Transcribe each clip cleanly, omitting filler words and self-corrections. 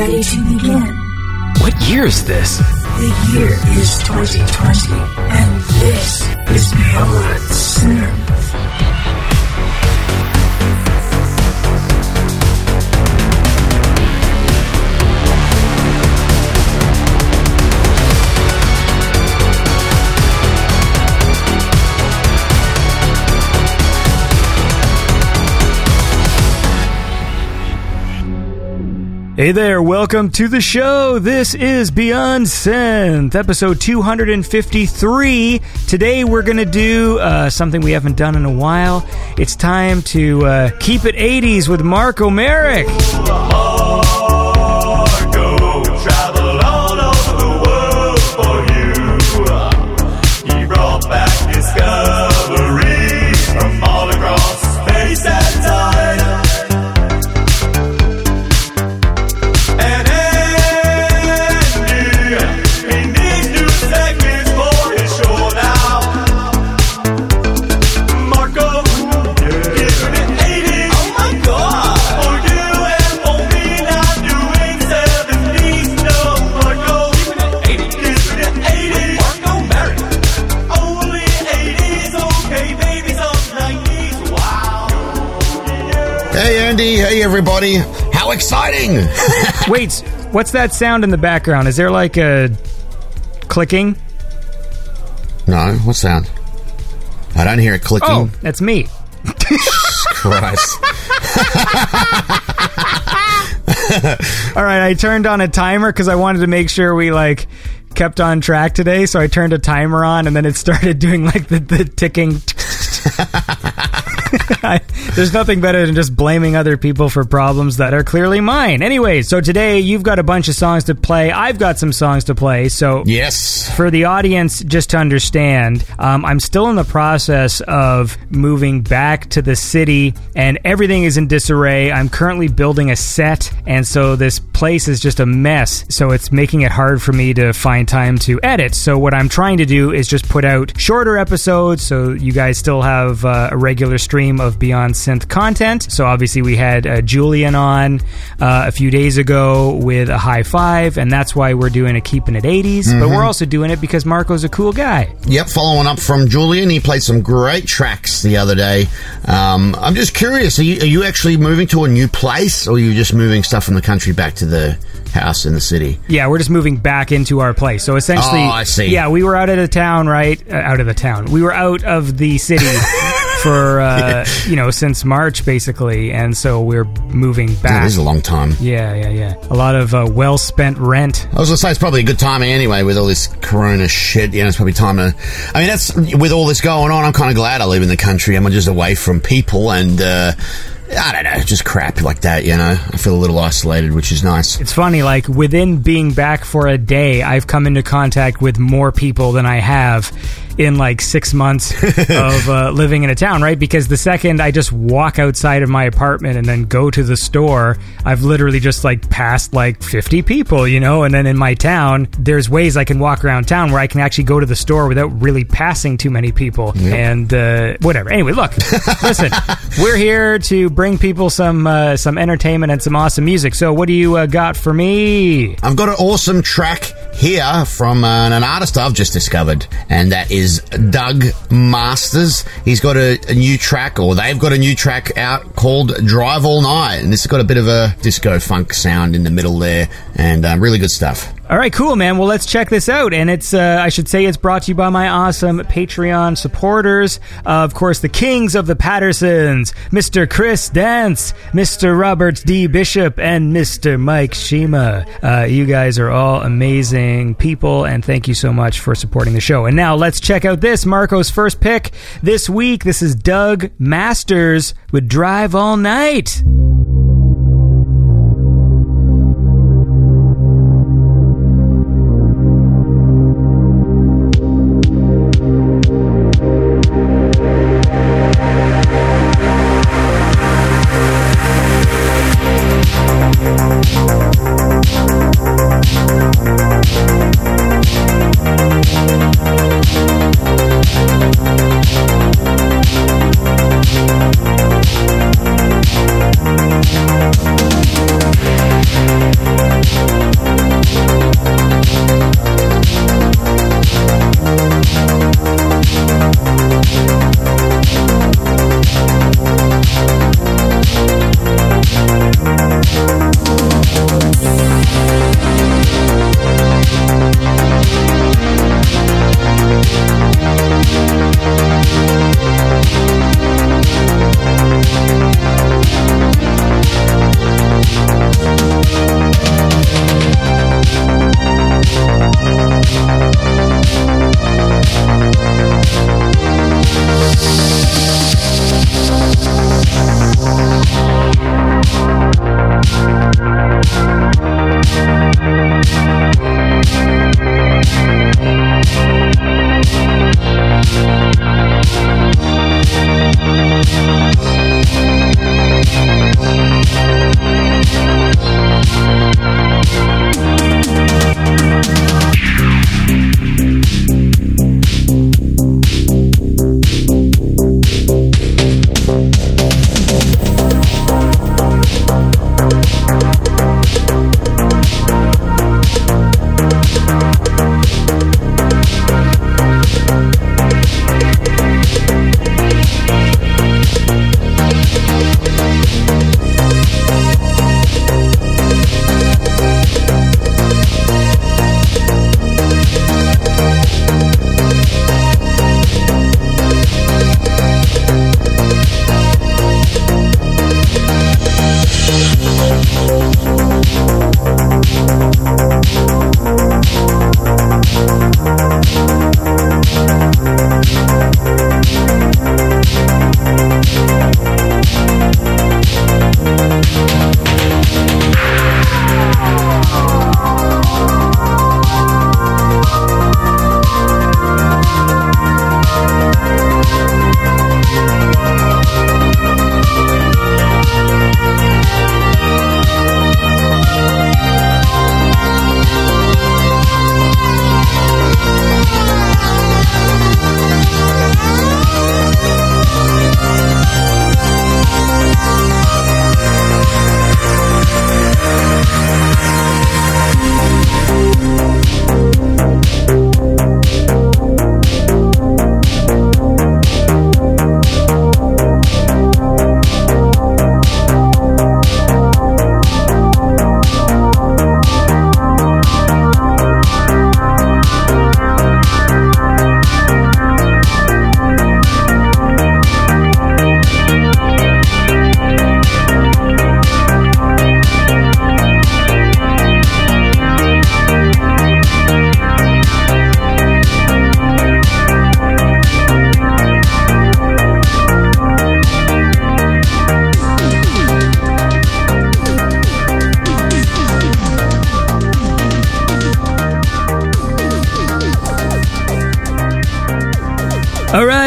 ready to begin. What year is this? The year is 2020, and this is Beyond Synth. Hey there, welcome to the show. This is Beyond Synth, episode 253. Today we're going to do something we haven't done in a while. It's time to keep it 80s with Mark O'Meara. Hey everybody, how exciting. Wait, what's that sound in the background? Is there like a clicking? No, what sound? I don't hear it clicking. Oh, that's me. Christ. Alright, I turned on a timer because I wanted to make sure we like kept on track today, so I turned a timer on and then it started doing like the ticking. There's nothing better than just blaming other people for problems that are clearly mine. Anyway, so today you've got a bunch of songs to play. I've got some songs to play. So yes, for the audience, just to understand, I'm still in the process of moving back to the city, and everything is in disarray. I'm currently building a set, and so this place is just a mess. So it's making it hard for me to find time to edit. So what I'm trying to do is just put out shorter episodes, so you guys still have a regular stream of Beyond Synth content. So obviously we had Julian on a few days ago with a high five, and that's why we're doing a Keeping It 80s, mm-hmm. But we're also doing it because Marco's a cool guy. Yep, following up from Julian, he played some great tracks the other day. I'm just curious, are you actually moving to a new place, or are you just moving stuff from the country back to the house in the city? Yeah, we're just moving back into our place. So essentially, oh, I see. Yeah, we were out of the town, right? We were out of the city for since March basically, and so we're moving back. It is a long time. Yeah. A lot of well spent rent. I was gonna say it's probably a good time anyway with all this Corona shit. You know, it's probably time to. I mean, that's with all this going on. I'm kind of glad I live in the country. I'm just away from people and. I don't know, just crap like that, you know. I feel a little isolated, which is nice. It's funny, like, within being back for a day, I've come into contact with more people than I have in, like, 6 months of living in a town, right? Because the second I just walk outside of my apartment and then go to the store, I've literally just, like, passed, like, 50 people, you know? And then in my town, there's ways I can walk around town where I can actually go to the store without really passing too many people. Yep. And whatever. Anyway, look, listen, we're here to bring people some entertainment and some awesome music. So what do you got for me? I've got an awesome track here from an artist I've just discovered, and that is Doug Masters. He's got a new track, or they've got a new track out called Drive All Night, and this has got a bit of a disco funk sound in the middle there, and really good stuff. All right, cool, man. Well, let's check this out. And it's, I should say it's brought to you by my awesome Patreon supporters. Of course, the Kings of the Pattersons, Mr. Chris Dance, Mr. Robert D. Bishop, and Mr. Mike Shima. You guys are all amazing people, and thank you so much for supporting the show. And now let's check out this, Marco's first pick this week. This is Doug Masters with Drive All Night.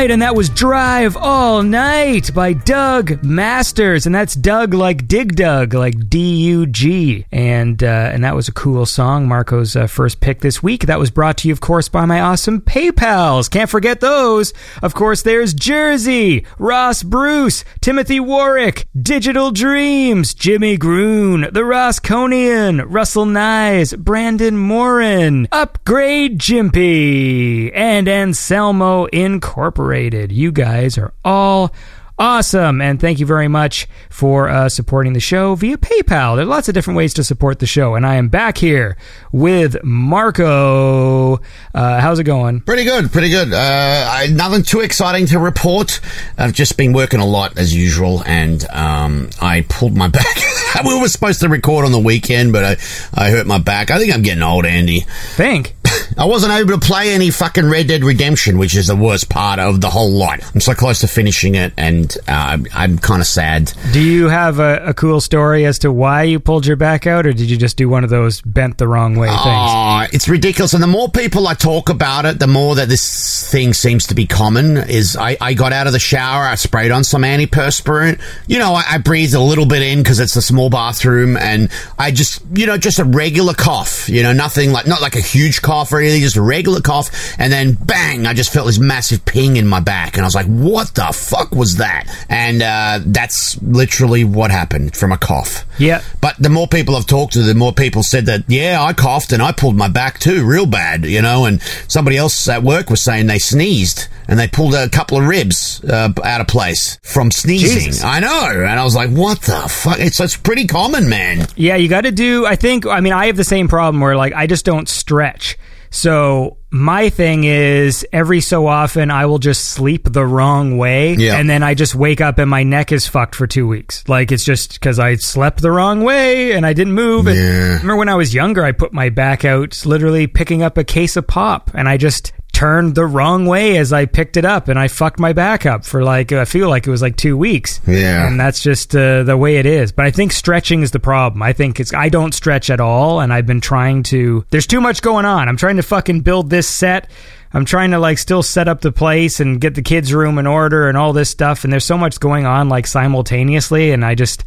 And that was Drive All Night by Doug Masters. And that's Doug like Dig Dug, like D-U-G. And that was a cool song, Marco's first pick this week. That was brought to you, of course, by my awesome PayPals. Can't forget those. Of course, there's Jersey, Ross Bruce, Timothy Warwick, Digital Dreams, Jimmy Groon, The Rosconian, Russell Nyes, Brandon Morin, Upgrade Jimpy, and Anselmo Incorporated. You guys are all awesome, and thank you very much for supporting the show via PayPal. There are lots of different ways to support the show, and I am back here with Marco. How's it going? Pretty good. Nothing too exciting to report. I've just been working a lot as usual, and I pulled my back. We were supposed to record on the weekend, but I hurt my back. I think I'm getting old, Andy. Think? I wasn't able to play any fucking Red Dead Redemption, which is the worst part of the whole lot. I'm so close to finishing it, and I'm kind of sad. Do you have a cool story as to why you pulled your back out, or did you just do one of those bent the wrong way things? Oh, it's ridiculous. And the more people I talk about it, the more that this thing seems to be common. Is I got out of the shower, I sprayed on some antiperspirant. You know, I breathed a little bit in because it's a small bathroom, and I just, you know, just a regular cough. You know, nothing like, not like a huge cough or anything, just a regular cough, and then bang, I just felt this massive ping in my back, and I was like, what the fuck was that? And that's literally what happened, from a cough. Yeah. But the more people I've talked to, the more people said that, yeah, I coughed and I pulled my back too, real bad, you know. And somebody else at work was saying they sneezed and they pulled a couple of ribs out of place from sneezing. Jesus. I know, and I was like, what the fuck? It's pretty common, man. Yeah, you gotta do, I have the same problem where, like, I just don't stretch. So my thing is, every so often I will just sleep the wrong way, yeah, and then I just wake up and my neck is fucked for 2 weeks. Like, it's just because I slept the wrong way and I didn't move. Yeah. And I remember when I was younger, I put my back out literally picking up a case of pop, and I just turned the wrong way as I picked it up, and I fucked my back up for, like, I feel like it was like 2 weeks. Yeah. And that's just the way it is. But I think stretching is the problem. I think I don't stretch at all, and I've been trying to, there's too much going on. I'm trying to fucking build this set. I'm trying to, like, still set up the place and get the kids' room in order and all this stuff, and there's so much going on, like, simultaneously, and I just,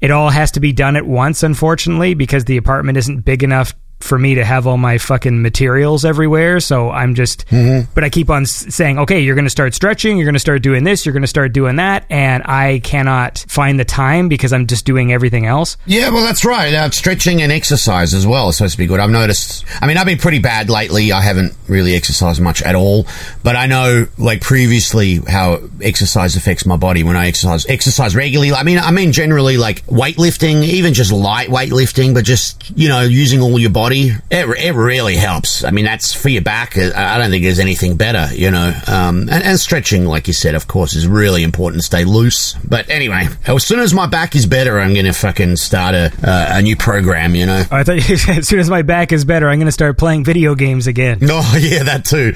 it all has to be done at once, unfortunately, because the apartment isn't big enough for me to have all my fucking materials everywhere. So I'm just, but I keep on saying, okay, you're going to start stretching, you're going to start doing this, you're going to start doing that, and I cannot find the time because I'm just doing everything else. Yeah, well, that's right. Stretching and exercise as well is supposed to be good. I've noticed, I've been pretty bad lately. I haven't really exercised much at all, but I know, like, previously how exercise affects my body when I exercise regularly. I mean generally, like weightlifting, even just light weightlifting, but just, you know, using all your body body, it really helps. I mean, that's for your back. I don't think there's anything better, you know. And stretching, like you said, of course, is really important. Stay loose. But anyway, as soon as my back is better, I'm going to fucking start a new program, you know. I thought you said, as soon as my back is better, I'm going to start playing video games again. No, oh, yeah, that too.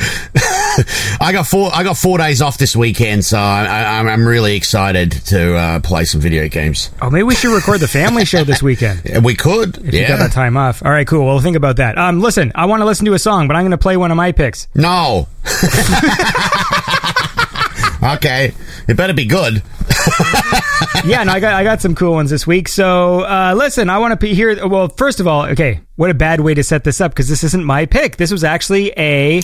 I got four days off this weekend, so I'm really excited to play some video games. Oh, maybe we should record the family show this weekend. Yeah, we could. If you got that time off. All right, cool. Well, think about that. Listen, I want to listen to a song, but I'm going to play one of my picks. No. Okay. It better be good. Yeah, no, I got some cool ones this week. So, listen, I want to hear... Well, first of all, okay, what a bad way to set this up, because this isn't my pick. This was actually a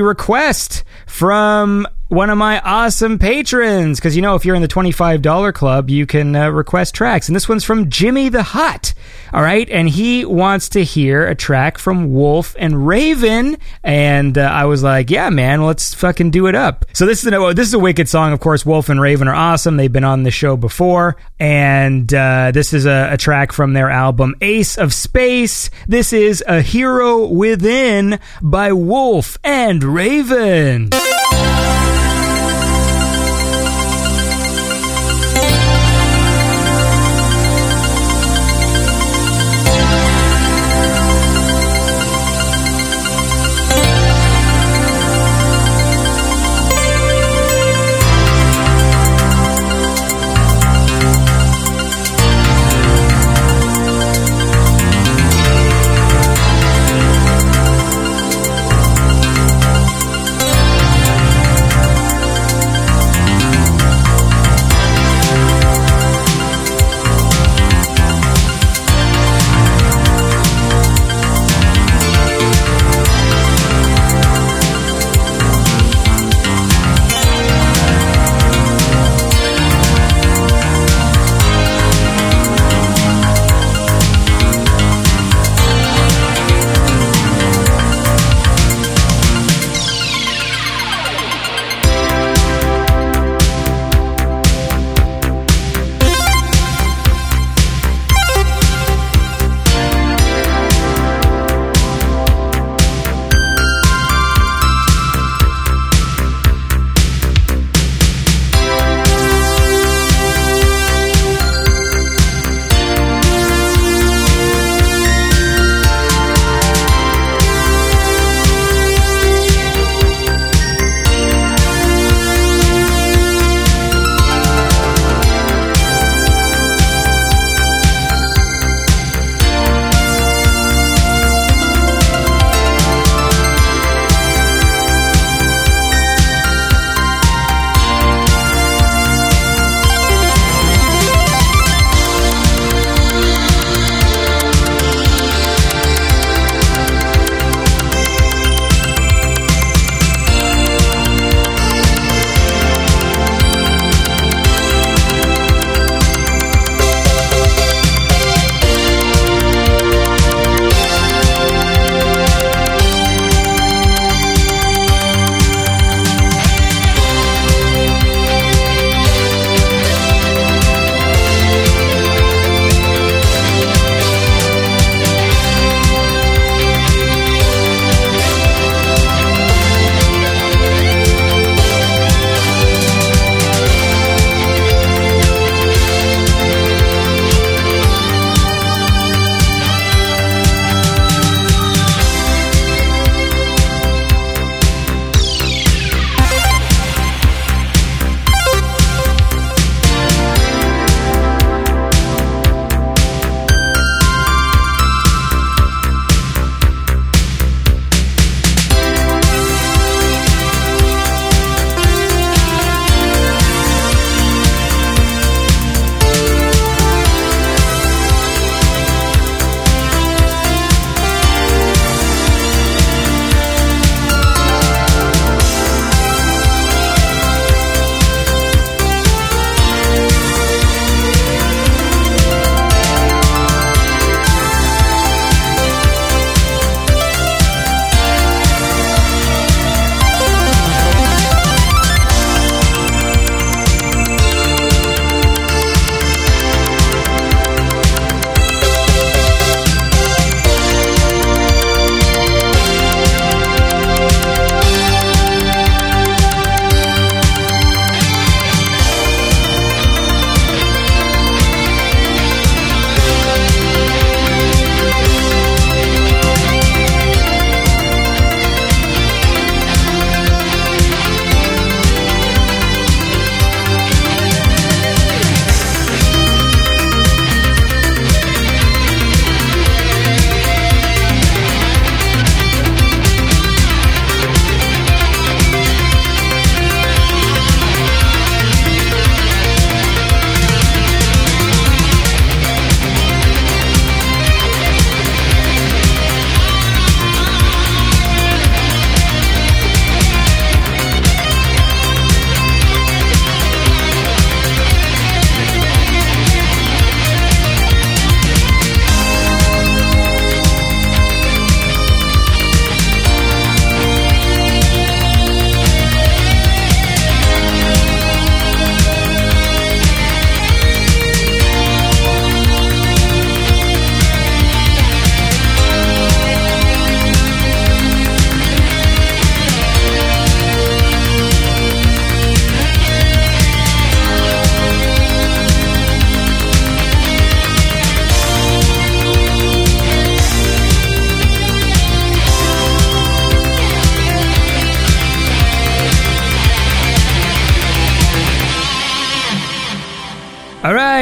request from one of my awesome patrons, because, you know, if you're in the $25 club, you can request tracks. And this one's from Jimmy the Hutt, all right? And he wants to hear a track from Wolf and Raven. And I was like, yeah, man, let's fucking do it up. So this is a wicked song. Of course, Wolf and Raven are awesome. They've been on the show before. And this is a track from their album Ace of Space. This is A Hero Within by Wolf and Raven.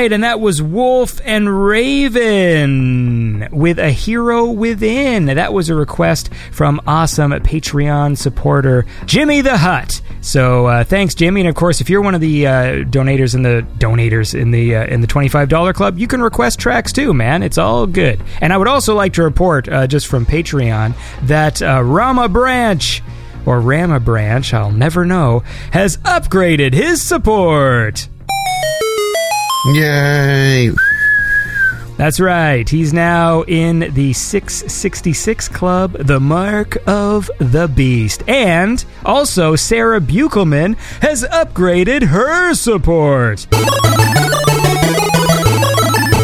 right, and that was Wolf and Raven with A Hero Within. That was a request from awesome Patreon supporter Jimmy the Hutt. So thanks, Jimmy. And of course, if you're one of the donators in the $25 club, you can request tracks too, man. It's all good. And I would also like to report just from Patreon that Rama Branch, or Rama Branch, I'll never know, has upgraded his support. Yay! That's right. He's now in the 666 Club, the Mark of the Beast. And also, Sarah Buchelman has upgraded her support.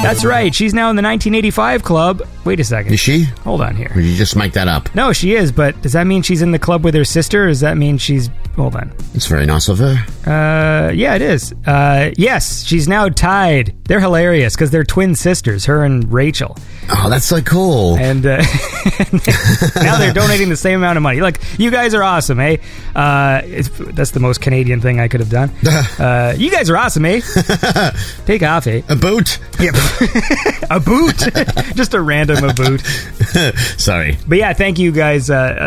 That's right. She's now in the 1985 Club. Wait a second. Is she? Hold on here. Or did you just make that up? No, she is, but does that mean she's in the club with her sister, or does that mean she's... Hold on. It's very nice of her. Yeah, it is. Yes, she's now tied. They're hilarious, because they're twin sisters, her and Rachel. Oh, that's so cool. And now they're donating the same amount of money. Look, you guys are awesome, eh? That's the most Canadian thing I could have done. You guys are awesome, eh? Take off, eh? A boot. Yeah. A boot. Just a random a boot. Sorry. But yeah, thank you guys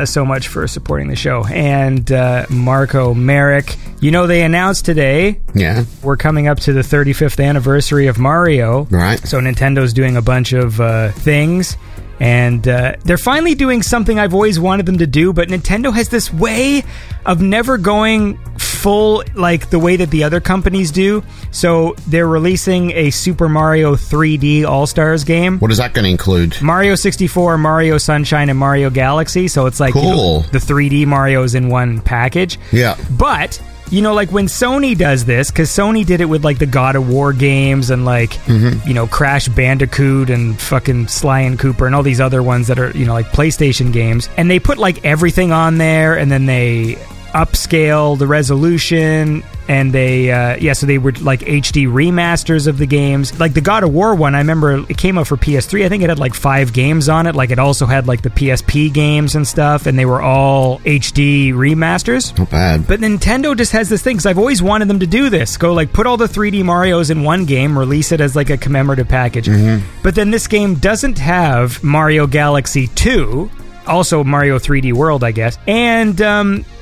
so much for supporting the show. And Marco Merrick, you know, they announced today, yeah, we're coming up to the 35th anniversary of Mario. Right. So Nintendo's doing a bunch of things. And they're finally doing something I've always wanted them to do, but Nintendo has this way of never going full like the way that the other companies do. So they're releasing a Super Mario 3D All-Stars game. What is that going to include? Mario 64, Mario Sunshine, and Mario Galaxy. So it's like, cool, you know, the 3D Marios in one package. Yeah. But... you know, like when Sony does this, because Sony did it with like the God of War games and like, mm-hmm, you know, Crash Bandicoot and fucking Sly and Cooper and all these other ones that are, you know, like PlayStation games. And they put like everything on there and then they upscale the resolution and they, so they were like HD remasters of the games. Like the God of War one, I remember it came out for PS3. I think it had like 5 games on it. Like it also had like the PSP games and stuff, and they were all HD remasters. Not bad. But Nintendo just has this thing, because I've always wanted them to do this. Go like put all the 3D Marios in one game, release it as like a commemorative package. Mm-hmm. But then this game doesn't have Mario Galaxy 2, also Mario 3D World, I guess. And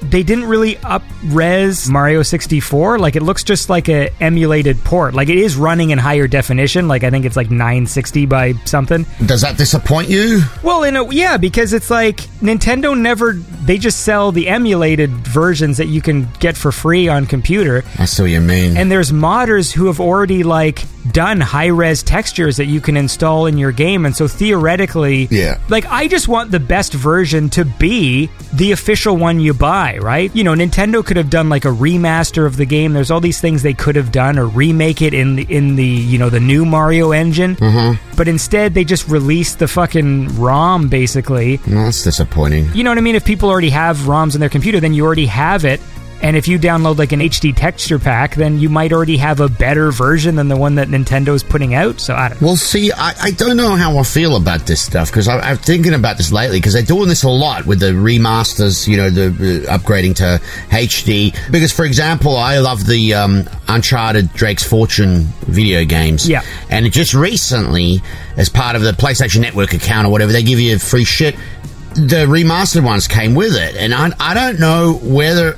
they didn't really up-res Mario 64. Like, it looks just like a emulated port. Like, it is running in higher definition. Like, I think it's like 960 by something. Does that disappoint you? Well, yeah, because it's like Nintendo never... They just sell the emulated versions that you can get for free on computer. I see what you mean. And there's modders who have already, like, done high-res textures that you can install in your game. And so, theoretically... yeah. Like, I just want the best version to be the official one you buy, right? You know, Nintendo could have done like a remaster of the game. There's all these things they could have done, or remake it in the you know, the new Mario engine. Mm-hmm. But instead, they just released the fucking ROM, basically. Well, that's disappointing. You know what I mean? If people already have ROMs in their computer, then you already have it. And if you download like an HD texture pack, then you might already have a better version than the one that Nintendo's putting out. So I don't know. Well, see, I don't know how I feel about this stuff, because I'm thinking about this lately, because they're doing this a lot with the remasters, you know, the upgrading to HD. Because, for example, I love the Uncharted Drake's Fortune video games. Yeah. And just recently, as part of the PlayStation Network account or whatever, they give you free shit. The remastered ones came with it. And I don't know whether...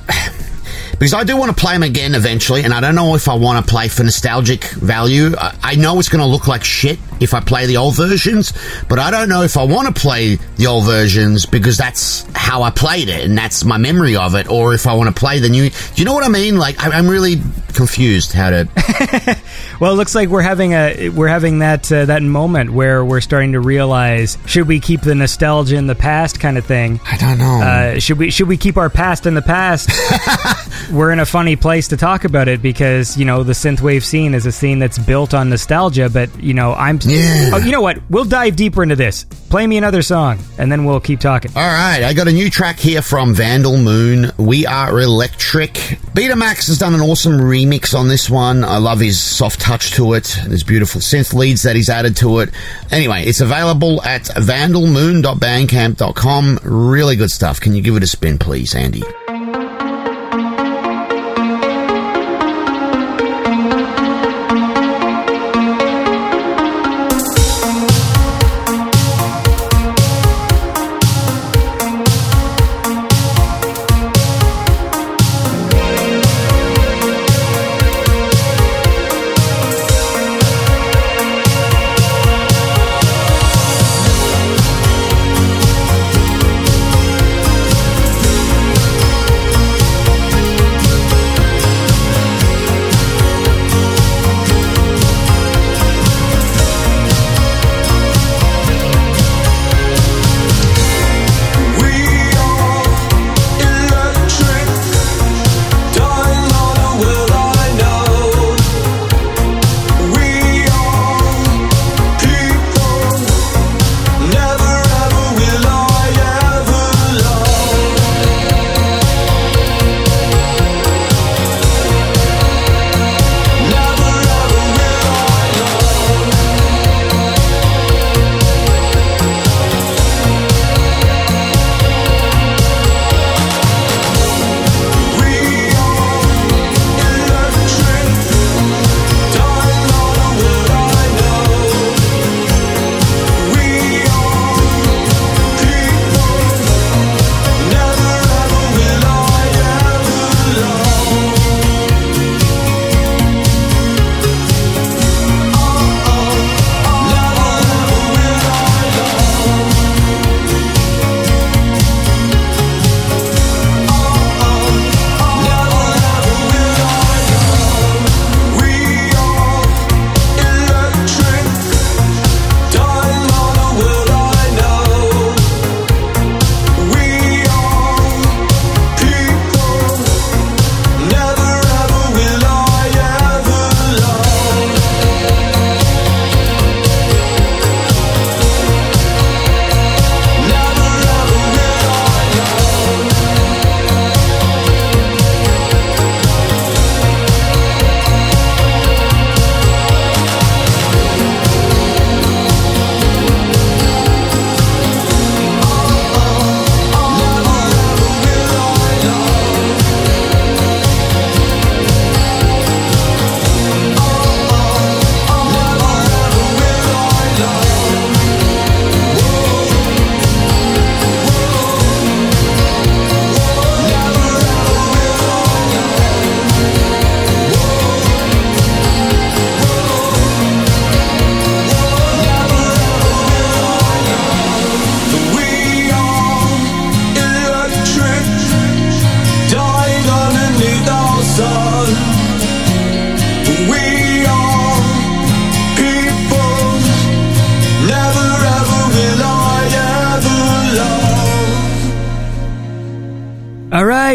because I do want to play them again eventually, and I don't know if I want to play for nostalgic value. I know it's going to look like shit if I play the old versions, but I don't know if I want to play the old versions because that's how I played it and that's my memory of it, or if I want to play the new... Do you know what I mean? Like, I'm really confused how to... Well, it looks like we're having that moment where we're starting to realize, should we keep the nostalgia in the past kind of thing? I don't know. Should we keep our past in the past? We're in a funny place to talk about it because, you know, the synthwave scene is a scene that's built on nostalgia, but, you know, yeah. Oh, you know what? We'll dive deeper into this. Play me another song, and then we'll keep talking. All right, I got a new track here from Vandal Moon, We Are Electric. Betamax has done an awesome remix on this one. I love his soft touch to it. There's beautiful synth leads that he's added to it. Anyway, it's available at vandalmoon.bandcamp.com. Really good stuff. Can you give it a spin, please, Andy?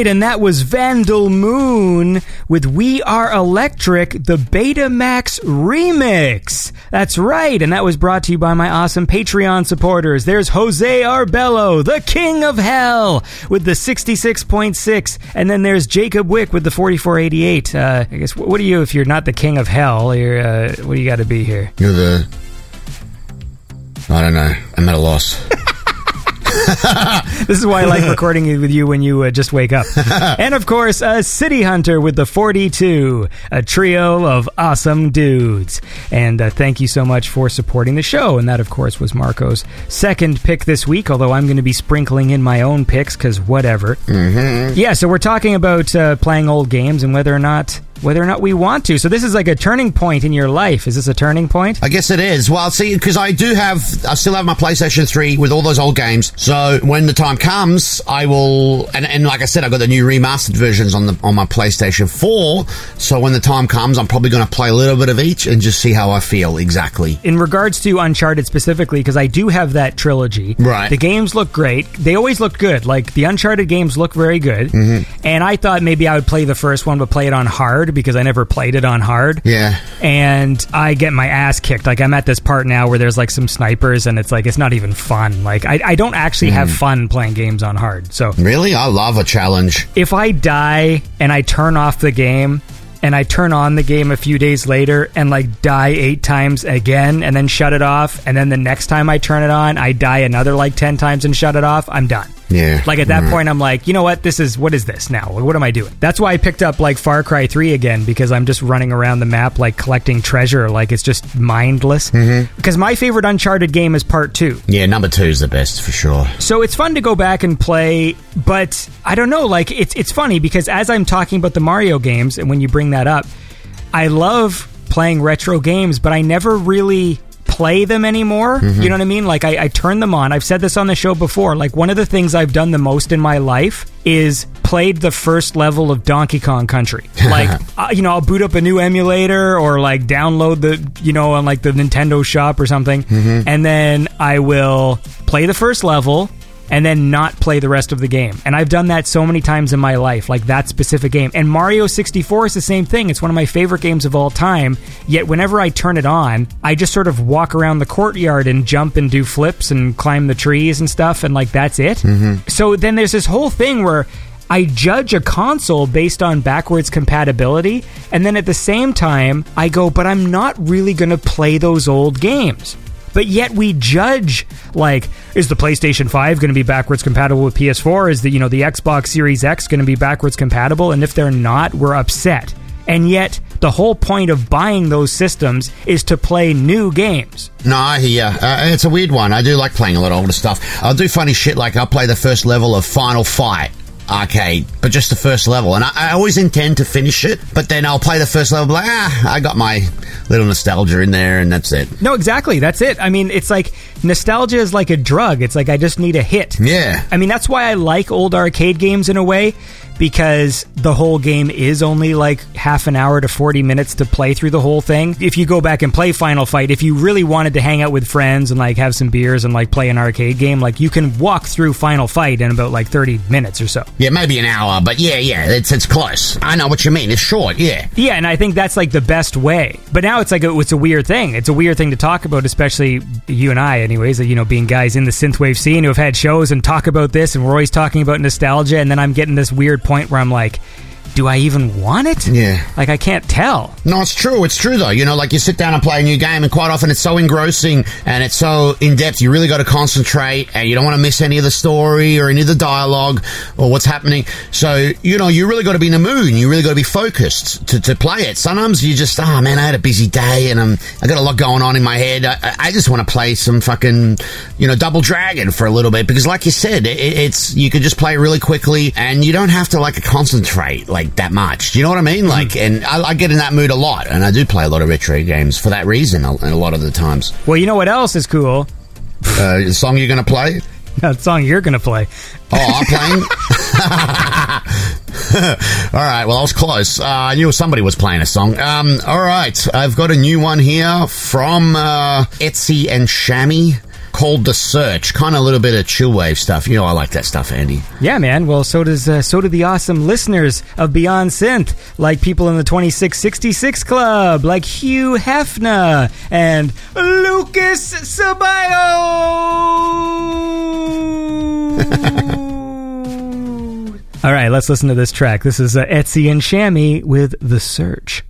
right, and that was Vandal Moon with We Are Electric, the Betamax remix. That's right, and that was brought to you by my awesome Patreon supporters. There's Jose Arbello, the King of Hell, with the 66.6, and then there's Jacob Wick with the 4488. I guess, what are you if you're not the King of Hell? You're, what do you got to be here? You're the... I don't know. I'm at a loss. This is why I like recording with you when you just wake up. And of course, City Hunter with the 42, a trio of awesome dudes. And thank you so much for supporting the show. And that, of course, was Marco's second pick this week, although I'm going to be sprinkling in my own picks because whatever. Mm-hmm. Yeah, so we're talking about playing old games and whether or not we want to. So this is like a turning point in your life. Is this a turning point? I guess it is. Well, see, because I still have my PlayStation 3 with all those old games. So when the time comes, I will... And like I said, I've got the new remastered versions on my PlayStation 4. So when the time comes, I'm probably going to play a little bit of each and just see how I feel exactly. In regards to Uncharted specifically, because I do have that trilogy. Right. The games look great. They always look good. Like, the Uncharted games look very good. Mm-hmm. And I thought maybe I would play the first one, but play it on hard, because I never played it on hard. Yeah. And I get my ass kicked. Like, I'm at this part now where there's, like, some snipers, and it's, like, it's not even fun. Like, I don't actually have fun playing games on hard, so... Really? I love a challenge. If I die, and I turn off the game... and I turn on the game a few days later and, like, die 8 times again and then shut it off, and then the next time I turn it on, I die another, like, 10 times and shut it off, I'm done. Yeah. Like, at that point, I'm like, you know what? What is this now? What am I doing? That's why I picked up, like, Far Cry 3 again, because I'm just running around the map, like, collecting treasure. Like, it's just mindless. Mm-hmm. Because my favorite Uncharted game is Part 2. Yeah, number 2 is the best, for sure. So it's fun to go back and play, but I don't know. Like, it's funny, because as I'm talking about the Mario games, and when you bring that up, I love playing retro games, but I never really play them anymore. Mm-hmm. You know what I mean? Like, I turn them on. I've said this on the show before. Like, one of the things I've done the most in my life is played the first level of Donkey Kong Country. Like, you know, I'll boot up a new emulator or, like, download the, you know, on, like, the Nintendo shop or something. Mm-hmm. And then I will play the first level and then not play the rest of the game. And I've done that so many times in my life, like that specific game. And Mario 64 is the same thing. It's one of my favorite games of all time, yet whenever I turn it on, I just sort of walk around the courtyard and jump and do flips and climb the trees and stuff, and, like, that's it. Mm-hmm. So then there's this whole thing where I judge a console based on backwards compatibility, and then at the same time, I go, but I'm not really going to play those old games. But yet we judge, like, is the PlayStation 5 going to be backwards compatible with PS4? Is the, you know, the Xbox Series X going to be backwards compatible? And if they're not, we're upset. And yet the whole point of buying those systems is to play new games. No, I hear you. It's a weird one. I do like playing a lot of older stuff. I'll do funny shit, like I'll play the first level of Final Fight arcade, but just the first level, and I always intend to finish it, but then I'll play the first level like, I got my little nostalgia in there, and that's it. No, exactly, that's it. I mean, it's like nostalgia is like a drug. It's like I just need a hit. Yeah, I mean, that's why I like old arcade games in a way, because the whole game is only like half an hour to 40 minutes to play through the whole thing. If you go back and play Final Fight, if you really wanted to hang out with friends and like have some beers and like play an arcade game, like you can walk through Final Fight in about like 30 minutes or so. Yeah, maybe an hour, but yeah, it's close. I know what you mean. It's short, yeah. Yeah, and I think that's like the best way. But now it's like it's a weird thing. It's a weird thing to talk about, especially you and I anyways, you know, being guys in the synthwave scene who have had shows and talk about this, and we're always talking about nostalgia, and then I'm getting this weird point where I'm like, do I even want it? Yeah. Like, I can't tell. No, it's true. It's true, though. You know, like, you sit down and play a new game, and quite often it's so engrossing and it's so in-depth, you really got to concentrate, and you don't want to miss any of the story or any of the dialogue or what's happening. So, you know, you really got to be in the mood, and you really got to be focused to play it. Sometimes you just, oh, man, I had a busy day, and I got a lot going on in my head. I just want to play some fucking, you know, Double Dragon for a little bit, because, like you said, it's you could just play really quickly, and you don't have to, like, concentrate, like that much. Do you know what I mean? Like, and I get in that mood a lot, and I do play a lot of retro games for that reason a lot of the times. Well, you know what else is cool? The song you're going to play? No, the song you're going to play. Oh, I'm playing? Alright, well, I was close. I knew somebody was playing a song. Alright, I've got a new one here from Etsy and Shammy, called The Search. Kind of a little bit of chill wave stuff. You know, I like that stuff, Andy. Yeah, man. Well, so do the awesome listeners of Beyond Synth, like people in the 2666 Club, like Hugh Hefner and Lucas Sabayo. All right, let's listen to this track. This is Etsy and Shammy with The Search.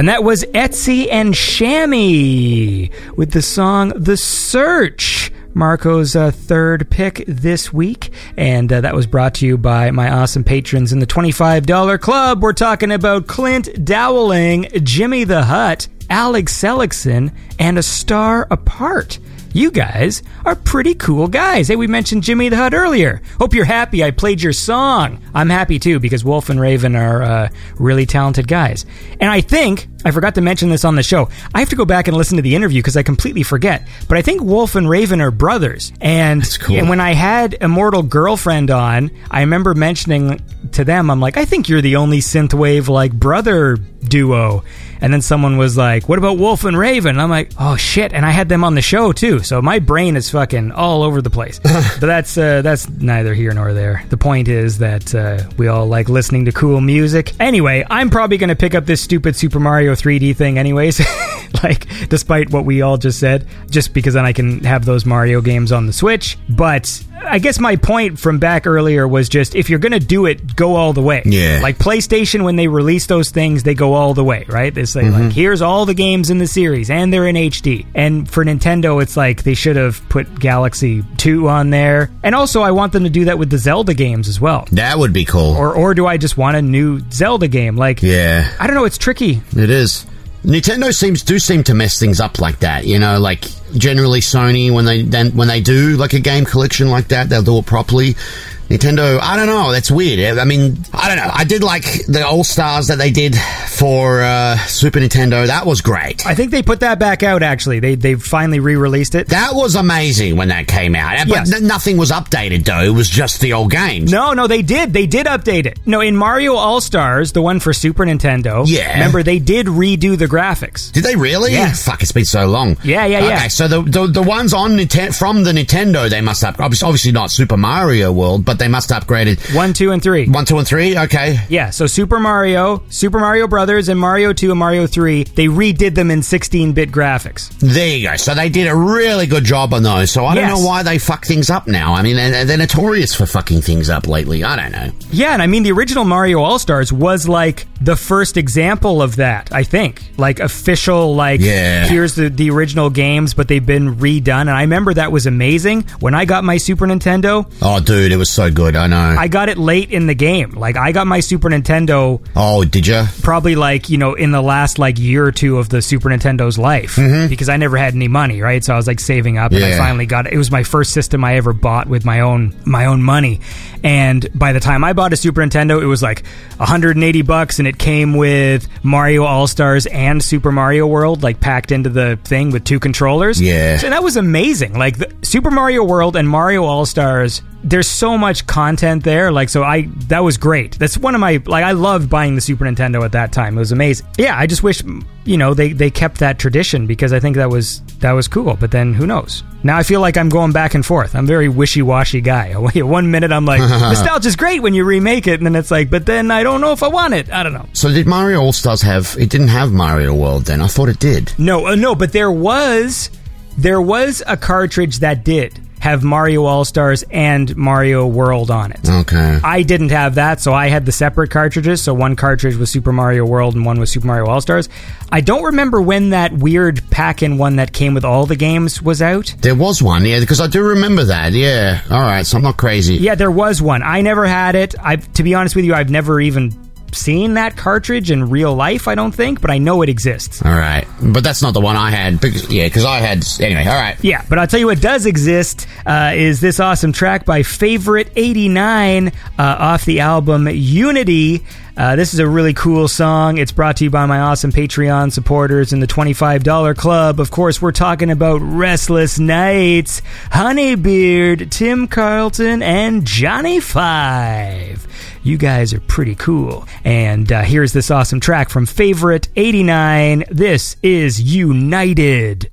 And that was Etsy and Shammy with the song The Search, Marco's third pick this week. And that was brought to you by my awesome patrons in the $25 Club. We're talking about Clint Dowling, Jimmy the Hutt, Alex Seligson, and A Star Apart. You guys are pretty cool guys. Hey, we mentioned Jimmy the Hutt earlier. Hope you're happy I played your song. I'm happy, too, because Wolf and Raven are really talented guys. And I think, I forgot to mention this on the show, I have to go back and listen to the interview because I completely forget. But I think Wolf and Raven are brothers. And, that's cool. And when I had Immortal Girlfriend on, I remember mentioning to them, I'm like, I think you're the only synthwave-like brother duo. And then someone was like, what about Wolf and Raven? And I'm like, oh, shit. And I had them on the show, too. So my brain is fucking all over the place. But that's neither here nor there. The point is that we all like listening to cool music. Anyway, I'm probably going to pick up this stupid Super Mario 3D thing anyways. Like, despite what we all just said. Just because then I can have those Mario games on the Switch. But I guess my point from back earlier was just, if you're going to do it, go all the way. Yeah. Like PlayStation, when they release those things, they go all the way, right? They say, like, here's all the games in the series, and they're in HD. And for Nintendo, it's like, they should have put Galaxy 2 on there. And also, I want them to do that with the Zelda games as well. That would be cool. Or do I just want a new Zelda game? Like, yeah. I don't know, it's tricky. It is. Nintendo seems to mess things up like that, you know. Like generally, Sony when they do like a game collection like that, they'll do it properly. Nintendo, I don't know. That's weird. I mean, I don't know. I did like the All Stars that they did for Super Nintendo. That was great. I think they put that back out. Actually, they finally re-released it. That was amazing when that came out. But yes. Nothing was updated though. It was just the old games. No, they did update it. No, in Mario All Stars, the one for Super Nintendo. Yeah. Remember, they did redo the graphics. Did they really? Yeah. Fuck, it's been so long. Yeah. Okay, so the ones on from the Nintendo, they must have obviously not Super Mario World, but they must have upgraded 1, 2, and 3. 1, 2, and 3. Okay. Yeah. So Super Mario Brothers, and Mario 2 and Mario 3, they redid them in 16-bit graphics. There you go. So they did a really good job on those. So I don't know why they fuck things up now. I mean, they're notorious for fucking things up lately. I don't know. Yeah, and I mean, the original Mario All Stars was like the first example of that. I think like official, like here's the original games, but they've been redone. And I remember that was amazing when I got my Super Nintendo. Oh, dude, it was so good. I know. I got it late in the game. Like, I got my Super Nintendo. Oh, did you? Probably, like, you know, in the last, like, year or two of the Super Nintendo's life. Mm-hmm. Because I never had any money, right? So I was, like, saving up, and I finally got it. It was my first system I ever bought with my own money. And by the time I bought a Super Nintendo, it was, like, $180, and it came with Mario All-Stars and Super Mario World, like, packed into the thing with 2 controllers. Yeah. So that was amazing. Like, the Super Mario World and Mario All-Stars, there's so much content there, like, so that was great. That's one of my, like, I loved buying the Super Nintendo at that time. It was amazing. Yeah, I just wish, you know, they kept that tradition, because I think that was cool, but then who knows? Now I feel like I'm going back and forth. I'm a very wishy-washy guy. One minute I'm like, nostalgia's great when you remake it, and then it's like, but then I don't know if I want it. I don't know. So did Mario All-Stars it didn't have Mario World then? I thought it did. No, but there was a cartridge that did have Mario All-Stars and Mario World on it. Okay. I didn't have that, so I had the separate cartridges. So one cartridge was Super Mario World and one was Super Mario All-Stars. I don't remember when that weird pack-in one that came with all the games was out. There was one, yeah, because I do remember that, yeah. All right, so I'm not crazy. Yeah, there was one. I never had it. To be honest with you, I've never even seen that cartridge in real life, I don't think, but I know it exists. All right, but that's not the one I had, because I had, anyway, all right. Yeah, but I'll tell you what does exist is this awesome track by Favorite 89 off the album Unity. This is a really cool song. It's brought to you by my awesome Patreon supporters in the $25 club. Of course, we're talking about Restless Nights, Honeybeard, Tim Carlton, and Johnny Five. You guys are pretty cool. And here's this awesome track from Favorite 89. This is United.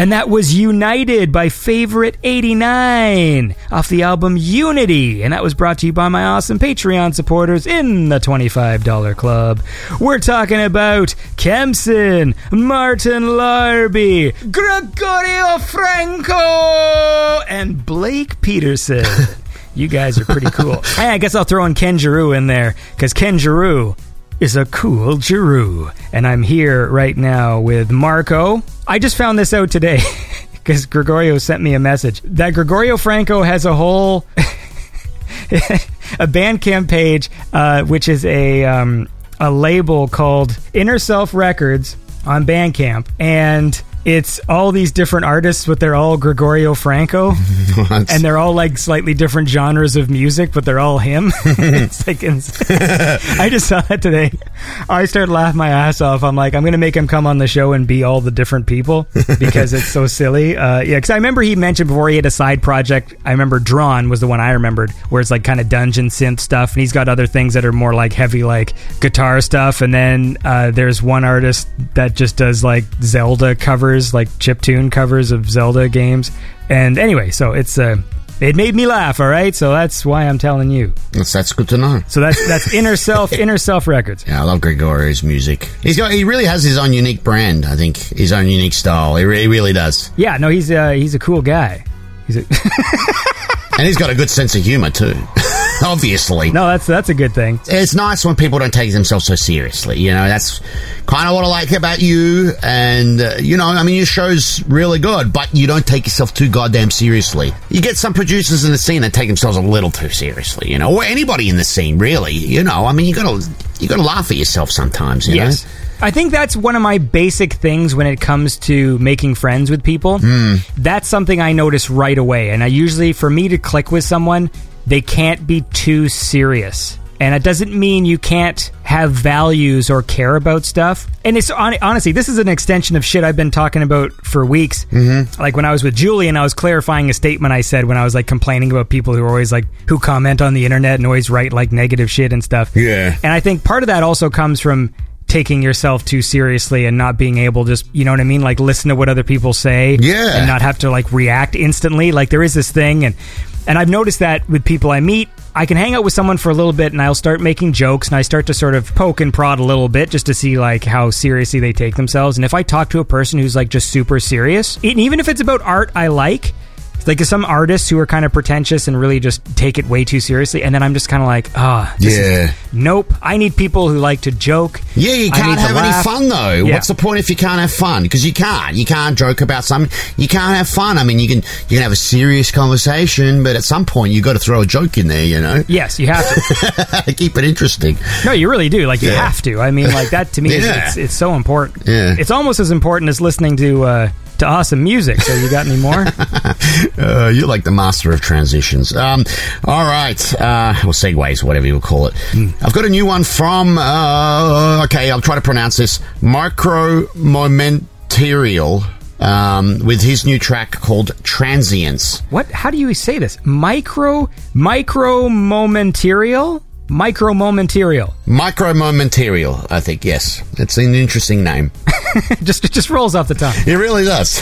And that was United by Favorite 89 off the album Unity. And that was brought to you by my awesome Patreon supporters in the $25 club. We're talking about Kempson, Martin Larby, Gregorio Franco, and Blake Peterson. You guys are pretty cool. I guess I'll throw in Ken Giroux in there, because Ken Giroux is a cool Giroux. And I'm here right now with Marco. I just found this out today because Gregorio sent me a message that Gregorio Franco has a whole a Bandcamp page, which is a label called Inner Self Records on Bandcamp, and it's all these different artists, but they're all Gregorio Franco. What? And they're all like slightly different genres of music, but they're all him. It's like I just saw that today. I started laughing my ass off. I'm like, I'm going to make him come on the show and be all the different people because it's so silly. Yeah, because I remember he mentioned before he had a side project. I remember Drawn was the one I remembered, where it's like kind of dungeon synth stuff, and he's got other things that are more like heavy, like guitar stuff. And then there's one artist that just does like Zelda covers, like chiptune covers of Zelda games. And anyway, so it's it made me laugh, all right? So that's why I'm telling you. That's good to know. So that's Inner Self Records. Yeah, I love Gregorio's music. He really has his own unique brand, I think, his own unique style. He really does. Yeah, no, he's a cool guy. And he's got a good sense of humor, too. Obviously. No, that's a good thing. It's nice when people don't take themselves so seriously. You know, that's kind of what I like about you. And, you know, I mean, your show's really good, but you don't take yourself too goddamn seriously. You get some producers in the scene that take themselves a little too seriously, you know, or anybody in the scene, really. You know, I mean, you gotta laugh at yourself sometimes, you yes. know? I think that's one of my basic things when it comes to making friends with people. Mm. That's something I notice right away. And I usually, for me to click with someone, they can't be too serious. And it doesn't mean you can't have values or care about stuff. And it's honestly, this is an extension of shit I've been talking about for weeks. Mm-hmm. Like when I was with Julian, I was clarifying a statement I said when I was like complaining about people who are always like, who comment on the internet and always write like negative shit and stuff. Yeah. And I think part of that also comes from taking yourself too seriously and not being able to just, you know what I mean? Like listen to what other people say yeah. and not have to like react instantly. Like there is this thing and I've noticed that with people I meet, I can hang out with someone for a little bit and I'll start making jokes and I start to sort of poke and prod a little bit just to see like how seriously they take themselves. And if I talk to a person who's like just super serious, and even if it's about art I like some artists who are kind of pretentious and really just take it way too seriously, and then I'm just kind of like, nope. I need people who like to joke. Yeah, you can't have any fun though. Yeah. What's the point if you can't have fun? Because you can't joke about something. You can't have fun. I mean, you can have a serious conversation, but at some point you got to throw a joke in there. You know? Yes, you have to keep it interesting. No, you really do. Like you have to. I mean, like that to me, it's so important. Yeah. It's almost as important as listening to awesome music. So you got any more? You're like the master of transitions. Alright, or segues, whatever you call it. I've got a new one from okay, I'll try to pronounce this, Micro Momentarial, with his new track called Transience. What? How do you say this? Micro Momentarial? Micro Momentarial, I think, yes. It's an interesting name. It just rolls off the tongue. It really does.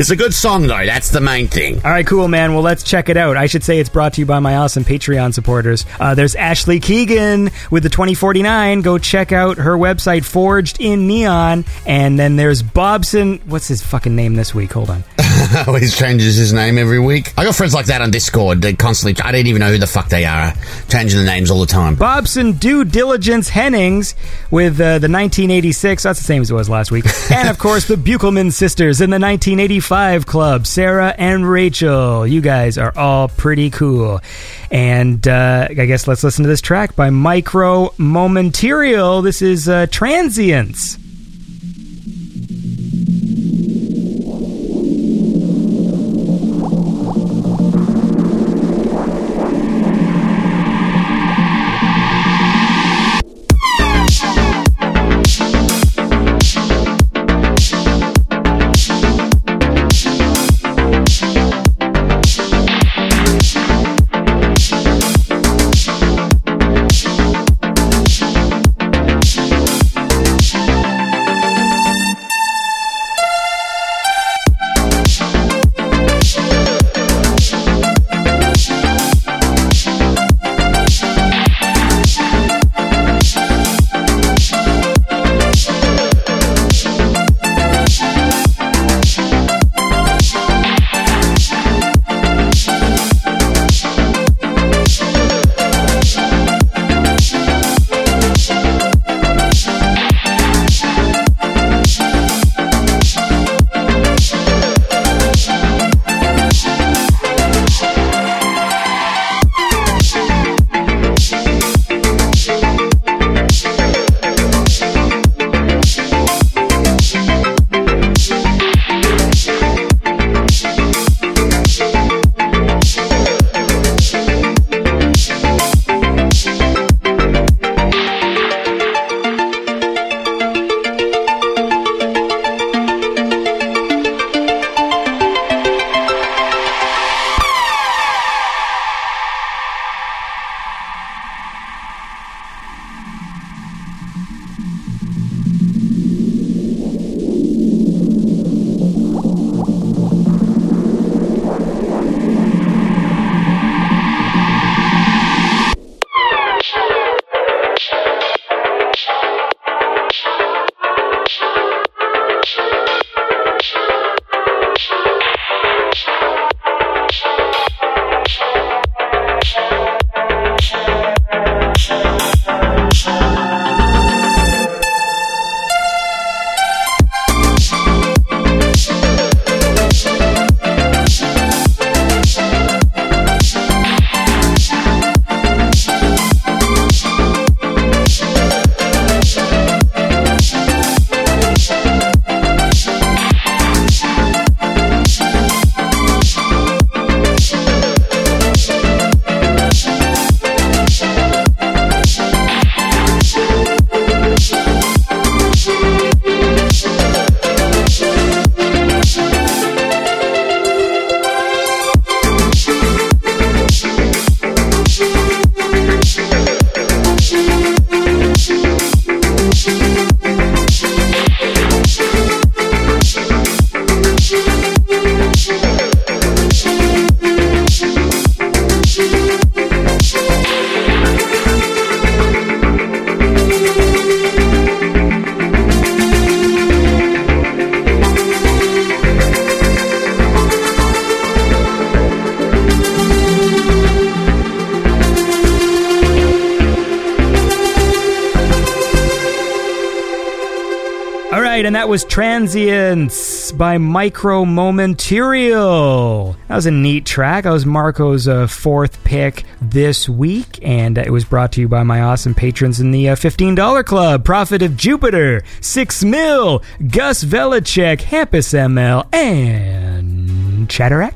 It's a good song, though. That's the main thing. All right, cool, man. Well, let's check it out. I should say it's brought to you by my awesome Patreon supporters. There's Ashley Keegan with the 2049. Go check out her website, Forged in Neon. And then there's Bobson. What's his fucking name this week? Hold on. He changes his name every week. I got friends like that on Discord. They constantly, I don't even know who the fuck they are, changing the names all the time. Bobson Due Diligence Hennings with the 1986. That's the same as it was last week. And of course, the Buchelman sisters in the 1985 club, Sarah and Rachel. You guys are all pretty cool. And I guess let's listen to this track by Micro Momentarial. This is Transience. All right, and that was Transients by Micro Momentarial. That was a neat track. That was Marco's fourth pick this week, and it was brought to you by my awesome patrons in the $15 Club. Prophet of Jupiter, 6 Mil, Gus Velicek, Hampus ML, and Chatterak.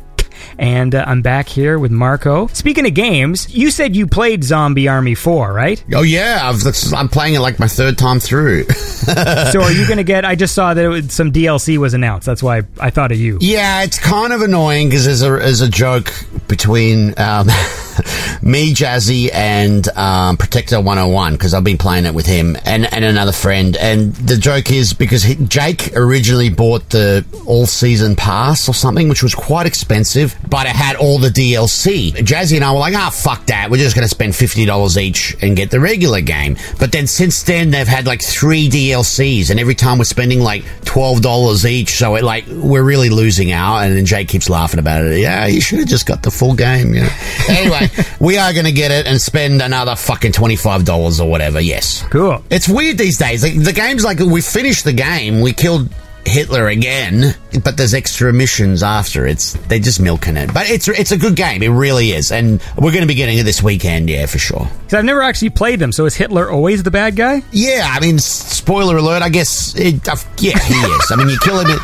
And I'm back here with Marco. Speaking of games, you said you played Zombie Army 4, right? Oh, yeah. I'm playing it like my third time through. So are you going to get... I just saw that some DLC was announced. That's why I thought of you. Yeah, it's kind of annoying because there's a joke between me, Jazzy, and Protector 101 because I've been playing it with him and another friend. And the joke is because Jake originally bought the all-season pass or something, which was quite expensive, but it had all the DLC. Jazzy and I were like, fuck that. We're just going to spend $50 each and get the regular game. But then since then, they've had like 3 DLCs, and every time we're spending like $12 each, so we're really losing out. And then Jake keeps laughing about it. Yeah, you should have just got the full game. You know? Anyway, we are going to get it and spend another fucking $25 or whatever. Yes. Cool. It's weird these days. Like, the game's like, we finished the game, we killed Hitler again, but there's extra missions after. They're just milking it, but it's a good game. It really is, and we're going to be getting it this weekend, yeah, for sure. Because I've never actually played them, so is Hitler always the bad guy? Yeah, I mean, spoiler alert, I guess. He is. I mean, you kill him.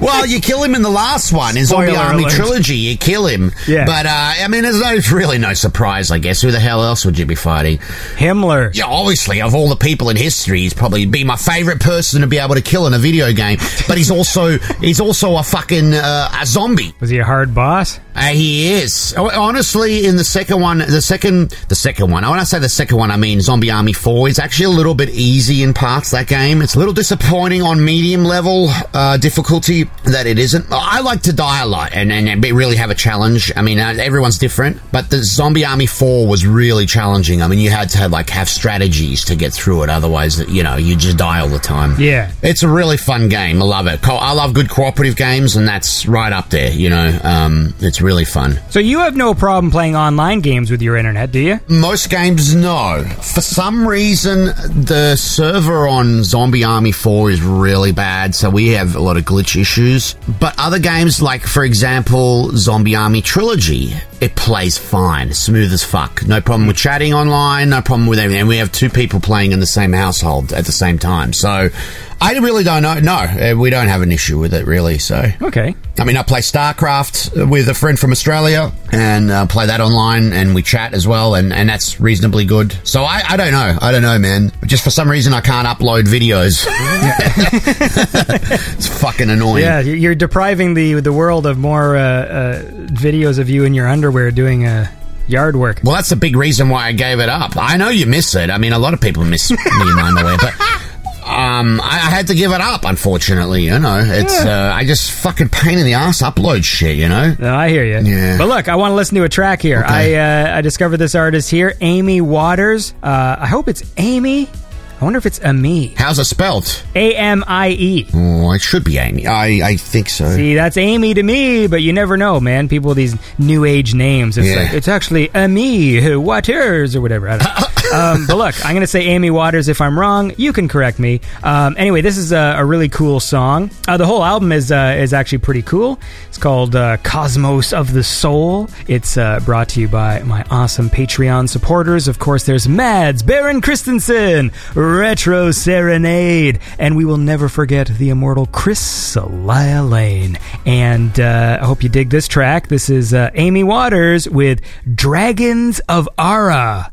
Well, you kill him in the last one in Zombie Army Trilogy. You kill him, yeah. But I mean, there's really no surprise, I guess. Who the hell else would you be fighting? Himmler. Yeah, obviously, of all the people in history, he's probably be my favorite person to be able to kill in a video game. But he's also a fucking a zombie. Was he a hard boss? He is. Honestly, in the second one. When I say the second one, I mean Zombie Army 4. It's actually a little bit easy in parts. That game. It's a little disappointing on medium level difficulty that it isn't. I like to die a lot and really have a challenge. I mean, everyone's different, but the Zombie Army 4 was really challenging. I mean, you had to have strategies to get through it, otherwise, you just die all the time. Yeah, it's a really fun game. I love it. I love good cooperative games, and that's right up there. It's really fun. So you have no problem playing online games with your internet, do you? Most games, no. For some reason, the server on Zombie Army 4 is really bad, so we have a lot of glitch issues. But other games, like, for example, Zombie Army Trilogy, it plays fine, smooth as fuck. No problem with chatting online, no problem with everything. And we have 2 people playing in the same household at the same time, so I really don't know. No, we don't have an issue with it, really, so... Okay. I mean, I play StarCraft with a friend from Australia, and play that online, and we chat as well, and that's reasonably good. So I don't know. I don't know, man. Just for some reason, I can't upload videos. It's fucking annoying. Yeah, you're depriving the world of more videos of you in your underwear doing yard work. Well, that's a big reason why I gave it up. I know you miss it. I mean, a lot of people miss me in my underwear, but... I had to give it up, unfortunately, It's, I just fucking pain in the ass upload shit, No, I hear you. Yeah. But look, I want to listen to a track here. Okay. I discovered this artist here, Amy Waters. I hope it's Amy. I wonder if it's Ami. How's it spelled? A-M-I-E. Oh, it should be Amy. I think so. See, that's Amy to me, but you never know, man. People with these new age names. It's like, it's actually Ami Waters or whatever. I don't know. But look, I'm going to say Amy Waters. If I'm wrong, you can correct me. Anyway, this is a really cool song. The whole album is actually pretty cool. It's called Cosmos of the Soul. It's brought to you by my awesome Patreon supporters. Of course, there's Mads, Baron Christensen, Retro Serenade, and we will never forget the immortal Chris Elia Lane. And I hope you dig this track. This is Amy Waters with Dragons of Ara.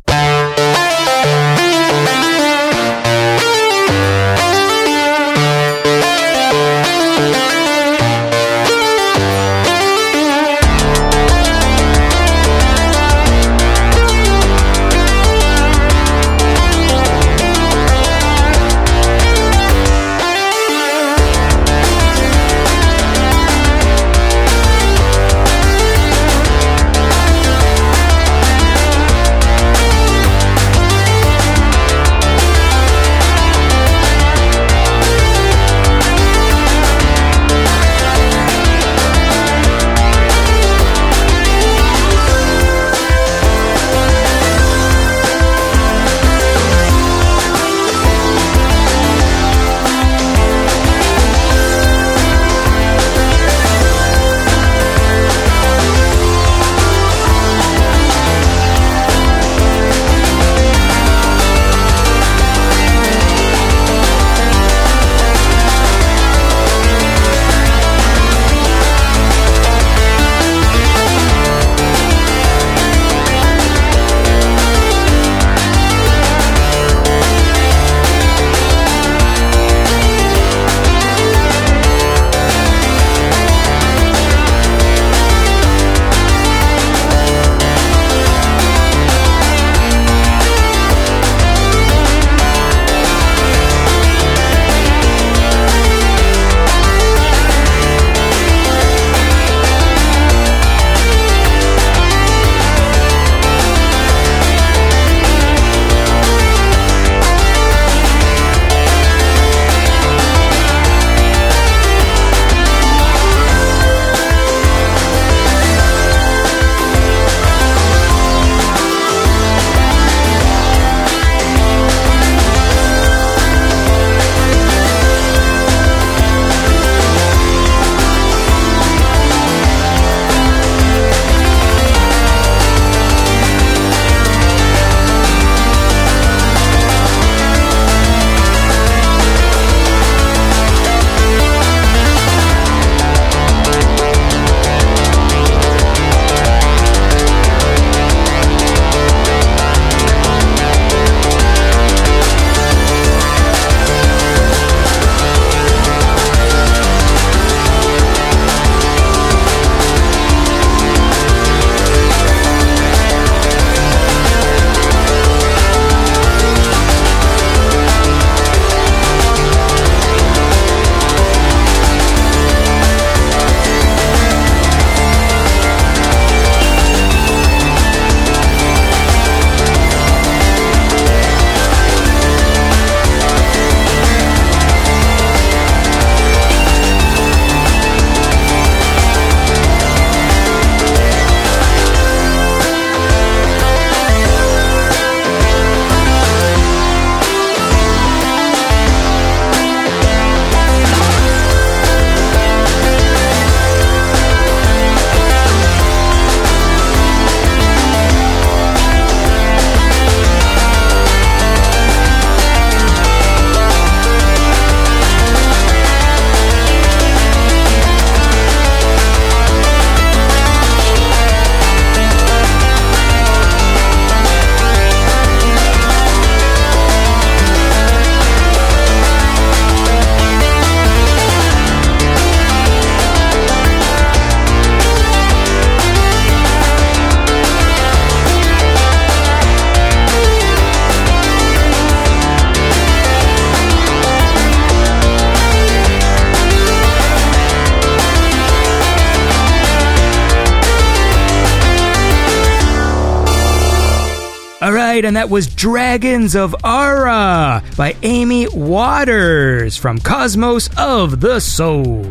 right, and that was Dragons of Aura by Amy Waters from Cosmos of the Soul.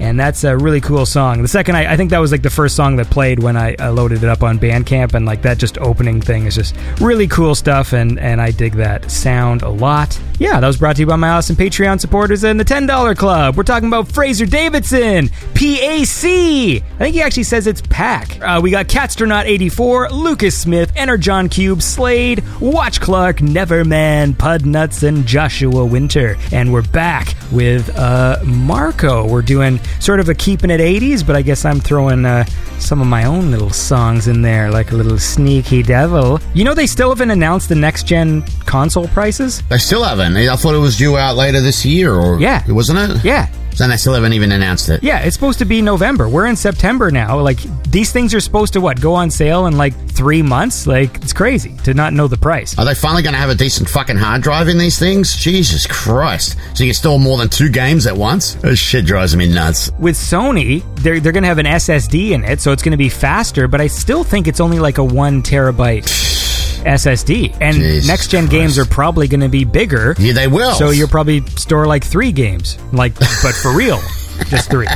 And that's a really cool song. The second, I think that was like the first song that played when I loaded it up on Bandcamp, and like that just opening thing is just really cool stuff, and I dig that sound a lot. Yeah, that was brought to you by my awesome Patreon supporters and the $10 Club. We're talking about Fraser Davidson, PAC. I think he actually says it's PAC. We got Catstronaut84, Lucas Smith, Energon Cube, Slade, Watch Clark, Neverman, Pudnuts, and Joshua Winter. And we're back with Marco. We're doing sort of a keeping it 80s, but I guess I'm throwing some of my own little songs in there, like a little sneaky devil. You know, they still haven't announced the next-gen console prices? They still haven't. I thought it was due out later this year, or... Yeah. Wasn't it? Yeah. And I still haven't even announced it. Yeah, it's supposed to be November. We're in September now. Like, these things are supposed to, what, go on sale in like 3 months? Like, it's crazy to not know the price. Are they finally going to have a decent fucking hard drive in these things? Jesus Christ. So you can store more than 2 games at once? This shit drives me nuts. With Sony, they're going to have an SSD in it, so it's going to be faster, but I still think it's only like a 1 terabyte... SSD. And next gen games are probably going to be bigger. Yeah, they will. So you'll probably store like 3 games. Like, but for real, just 3.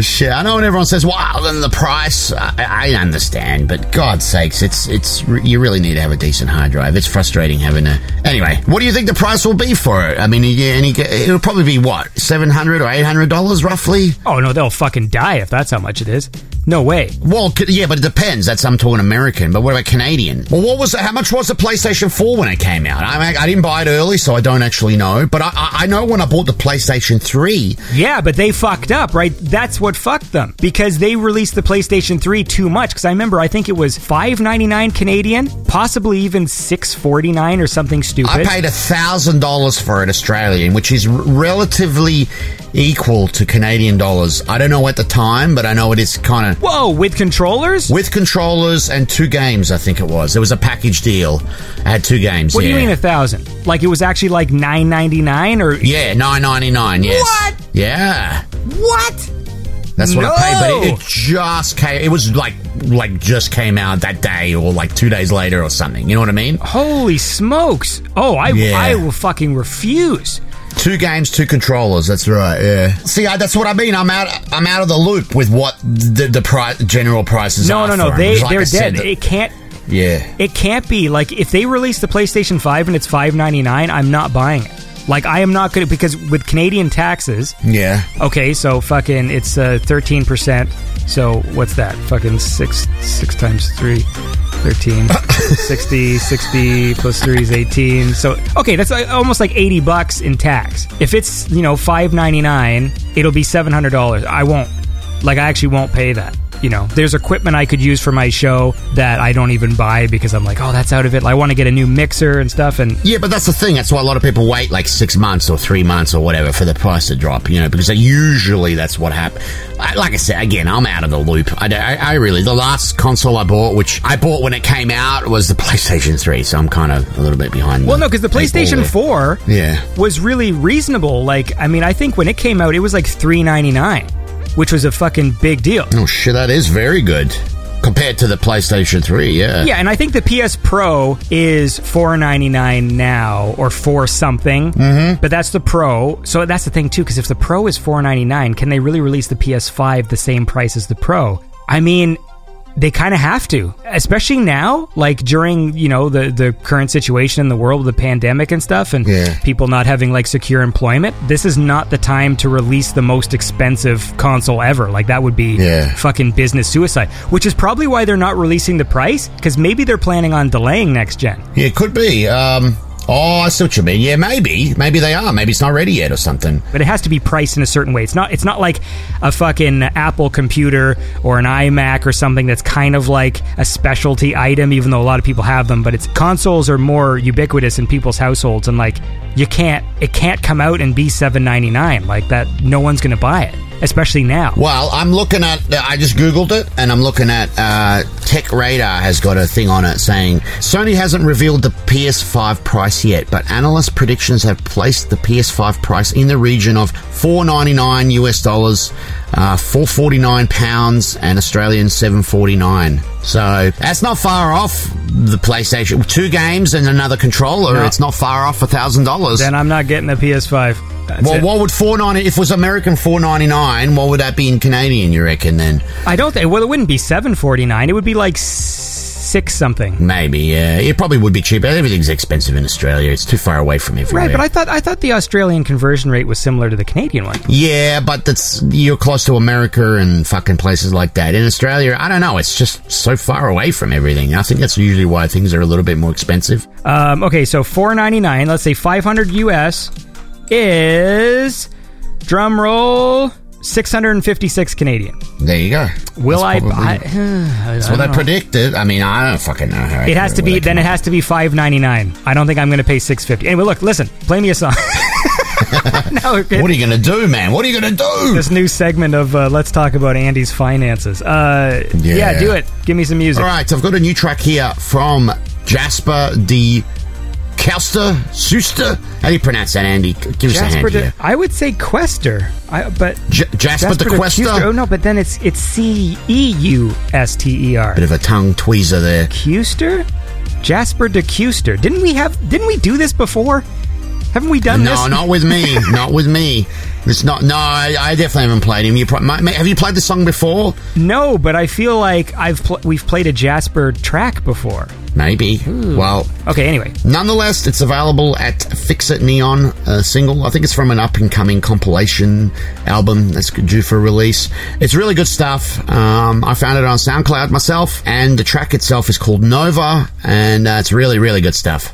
Shit. I know when everyone says, "Wow, then the price." I understand, but God's sakes, it's you really need to have a decent hard drive. It's frustrating having a. Anyway, what do you think the price will be for it? I mean, it'll probably be what, $700 or $800 roughly. Oh no, they'll fucking die if that's how much it is. No way. Well, yeah, but it depends. That's, I'm talking American, but what about Canadian? Well, what was it? How much was the PlayStation 4 when it came out? I didn't buy it early, so I don't actually know, but I know when I bought the PlayStation 3. Yeah, but they fucked up, right? That's what fucked them, because they released the PlayStation 3 too much, because I remember, I think it was $5.99 Canadian, possibly even $6.49 or something stupid. I paid $1,000 for it Australian, which is relatively equal to Canadian dollars. I don't know at the time, but I know it is kind of... Whoa, with controllers? With controllers and 2 games, I think it was. It was a package deal. I had 2 games, What do you mean $1,000? Like, it was actually like $9.99 or... Yeah, $9.99, yes. What? Yeah. What? That's what I paid, but it just came... It was like just came out that day or like 2 days later or something. You know what I mean? Holy smokes. Oh, I will fucking refuse. 2 games, 2 controllers. That's right. Yeah. See, that's what I mean. I'm out of the loop with what the general prices are. No. They're dead. It can't. Yeah. It can't be like if they release the PlayStation 5 and it's $5.99. I'm not buying it. Like, I am not going to, because with Canadian taxes... Yeah. Okay, so fucking, it's 13%. So, what's that? Fucking 6 times 3, 13, 60 plus 3 is 18. So, okay, that's almost like $80 in tax. If it's, you know, $5.99, it'll be $700. I won't. Like, I actually won't pay that. You know, there's equipment I could use for my show that I don't even buy because I'm like, oh, that's out of it. I want to get a new mixer and stuff. And yeah, but that's the thing. That's why a lot of people wait like 6 months or 3 months or whatever for the price to drop, you know, because usually that's what happens. Like I said, again, I'm out of the loop. I really, the last console I bought, which I bought when it came out, was the PlayStation 3. So I'm kind of a little bit behind. Well, no, because the PlayStation 4 was really reasonable. Like, I mean, I think when it came out, it was like $3.99. Which was a fucking big deal. Oh, shit, that is very good. Compared to the PlayStation 3, yeah. Yeah, and I think the PS Pro is $4.99 now, or $4 something. Mm-hmm. But that's the Pro. So that's the thing, too, because if the Pro is $4.99, can they really release the PS5 the same price as the Pro? I mean... They kind of have to, especially now, like during, you know, the current situation in the world with the pandemic and stuff and people not having like secure employment. This is not the time to release the most expensive console ever. Like that would be fucking business suicide, which is probably why they're not releasing the price, because maybe they're planning on delaying next gen. Yeah, it could be. Oh, I see what you mean. Yeah, maybe. Maybe they are. Maybe it's not ready yet or something. But it has to be priced in a certain way. It's not like a fucking Apple computer or an iMac or something that's kind of like a specialty item, even though a lot of people have them. But it's consoles are more ubiquitous in people's households. And like, it can't come out and be $7.99 like that. No one's going to buy it, especially now. Well, I just Googled it, and I'm looking at Tech Radar has got a thing on it saying, Sony hasn't revealed the PS5 price yet, but analyst predictions have placed the PS5 price in the region of $499 US, £449 and Australian $749. So that's not far off the PlayStation. Two games and another controller. No. It's not far off $1,000. Then I'm not getting the PS5. Well, what would $499, if it was American $499, what would that be in Canadian, you reckon, then? I don't think, well, it wouldn't be $749. It would be like six something. Maybe, yeah. It probably would be cheaper. Everything's expensive in Australia. It's too far away from everywhere. Right, but I thought the Australian conversion rate was similar to the Canadian one. Yeah, but that's, you're close to America and fucking places like that. In Australia, I don't know. It's just so far away from everything. I think that's usually why things are a little bit more expensive. Okay, so $499, let's say $500 US. Is, drum roll, 656 Canadian. There you go. Will that's I so they predicted. I mean, I don't fucking know how it has to be. Then it has to be $599. I don't think I'm going to pay $650. Anyway, look, listen, play me a song. No, what are you going to do, man? What are you going to do? This new segment of Let's Talk About Andy's Finances. Yeah, do it. Give me some music. All right, so I've got a new track here from Jasper DeCuster. How do you pronounce that, Andy? Give us a hand here. I would say Quester, but Jasper DeCuster. Oh no, but then it's C-E-U-S-T-E-R. Bit of a tongue tweezer there. Custer, Jasper DeCuster. Didn't we do this before? Haven't we done this? No, not with me. Not with me. It's not. No, I definitely haven't played him. Have you played the song before? No, but I feel like we've played a Jasper track before. Maybe. Ooh. Well. Okay. Anyway. Nonetheless, it's available at Fix It Neon single. I think it's from an up-and-coming compilation album that's due for release. It's really good stuff. I found it on SoundCloud myself, and the track itself is called Nova, and it's really, really good stuff.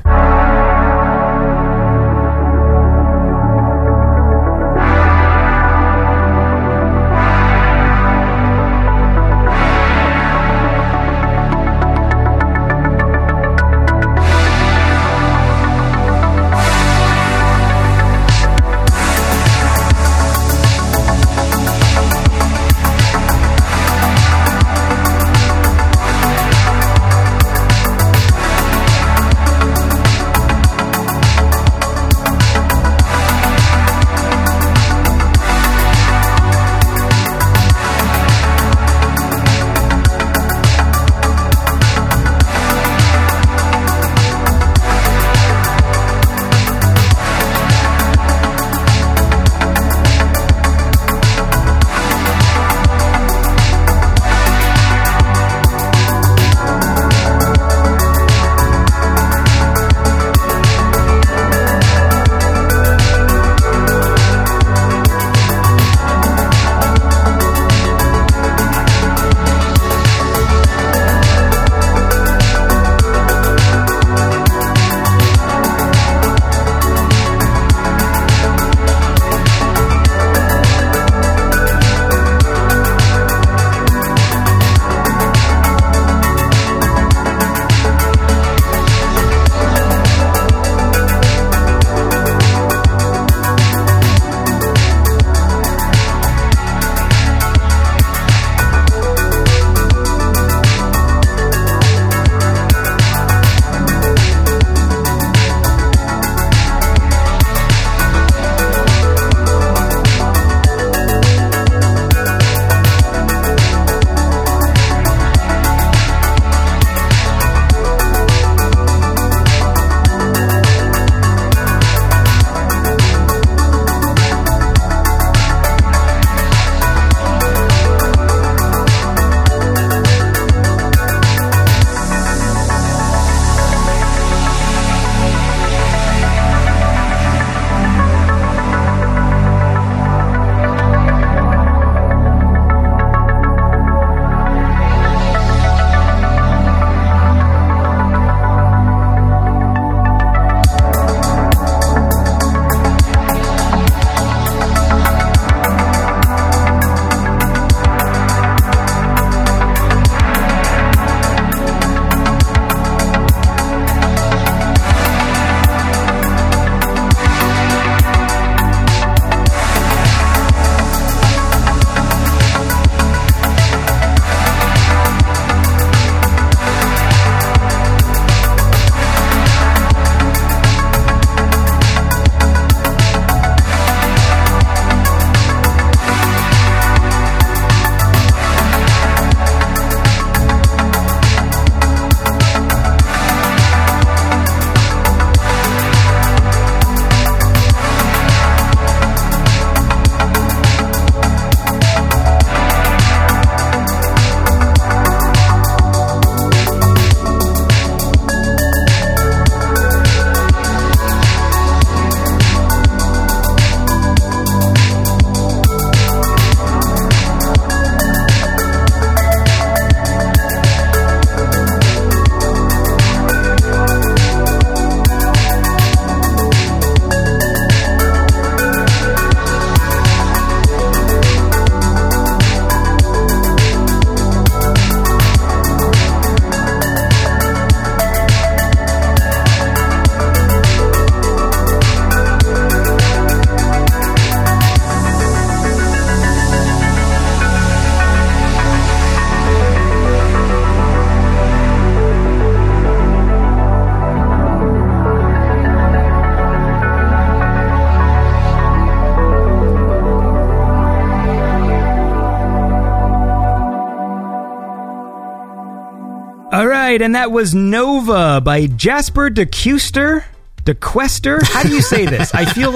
right, and that was Nova by Jasper DeCuster. DeQuester? How do you say this? I feel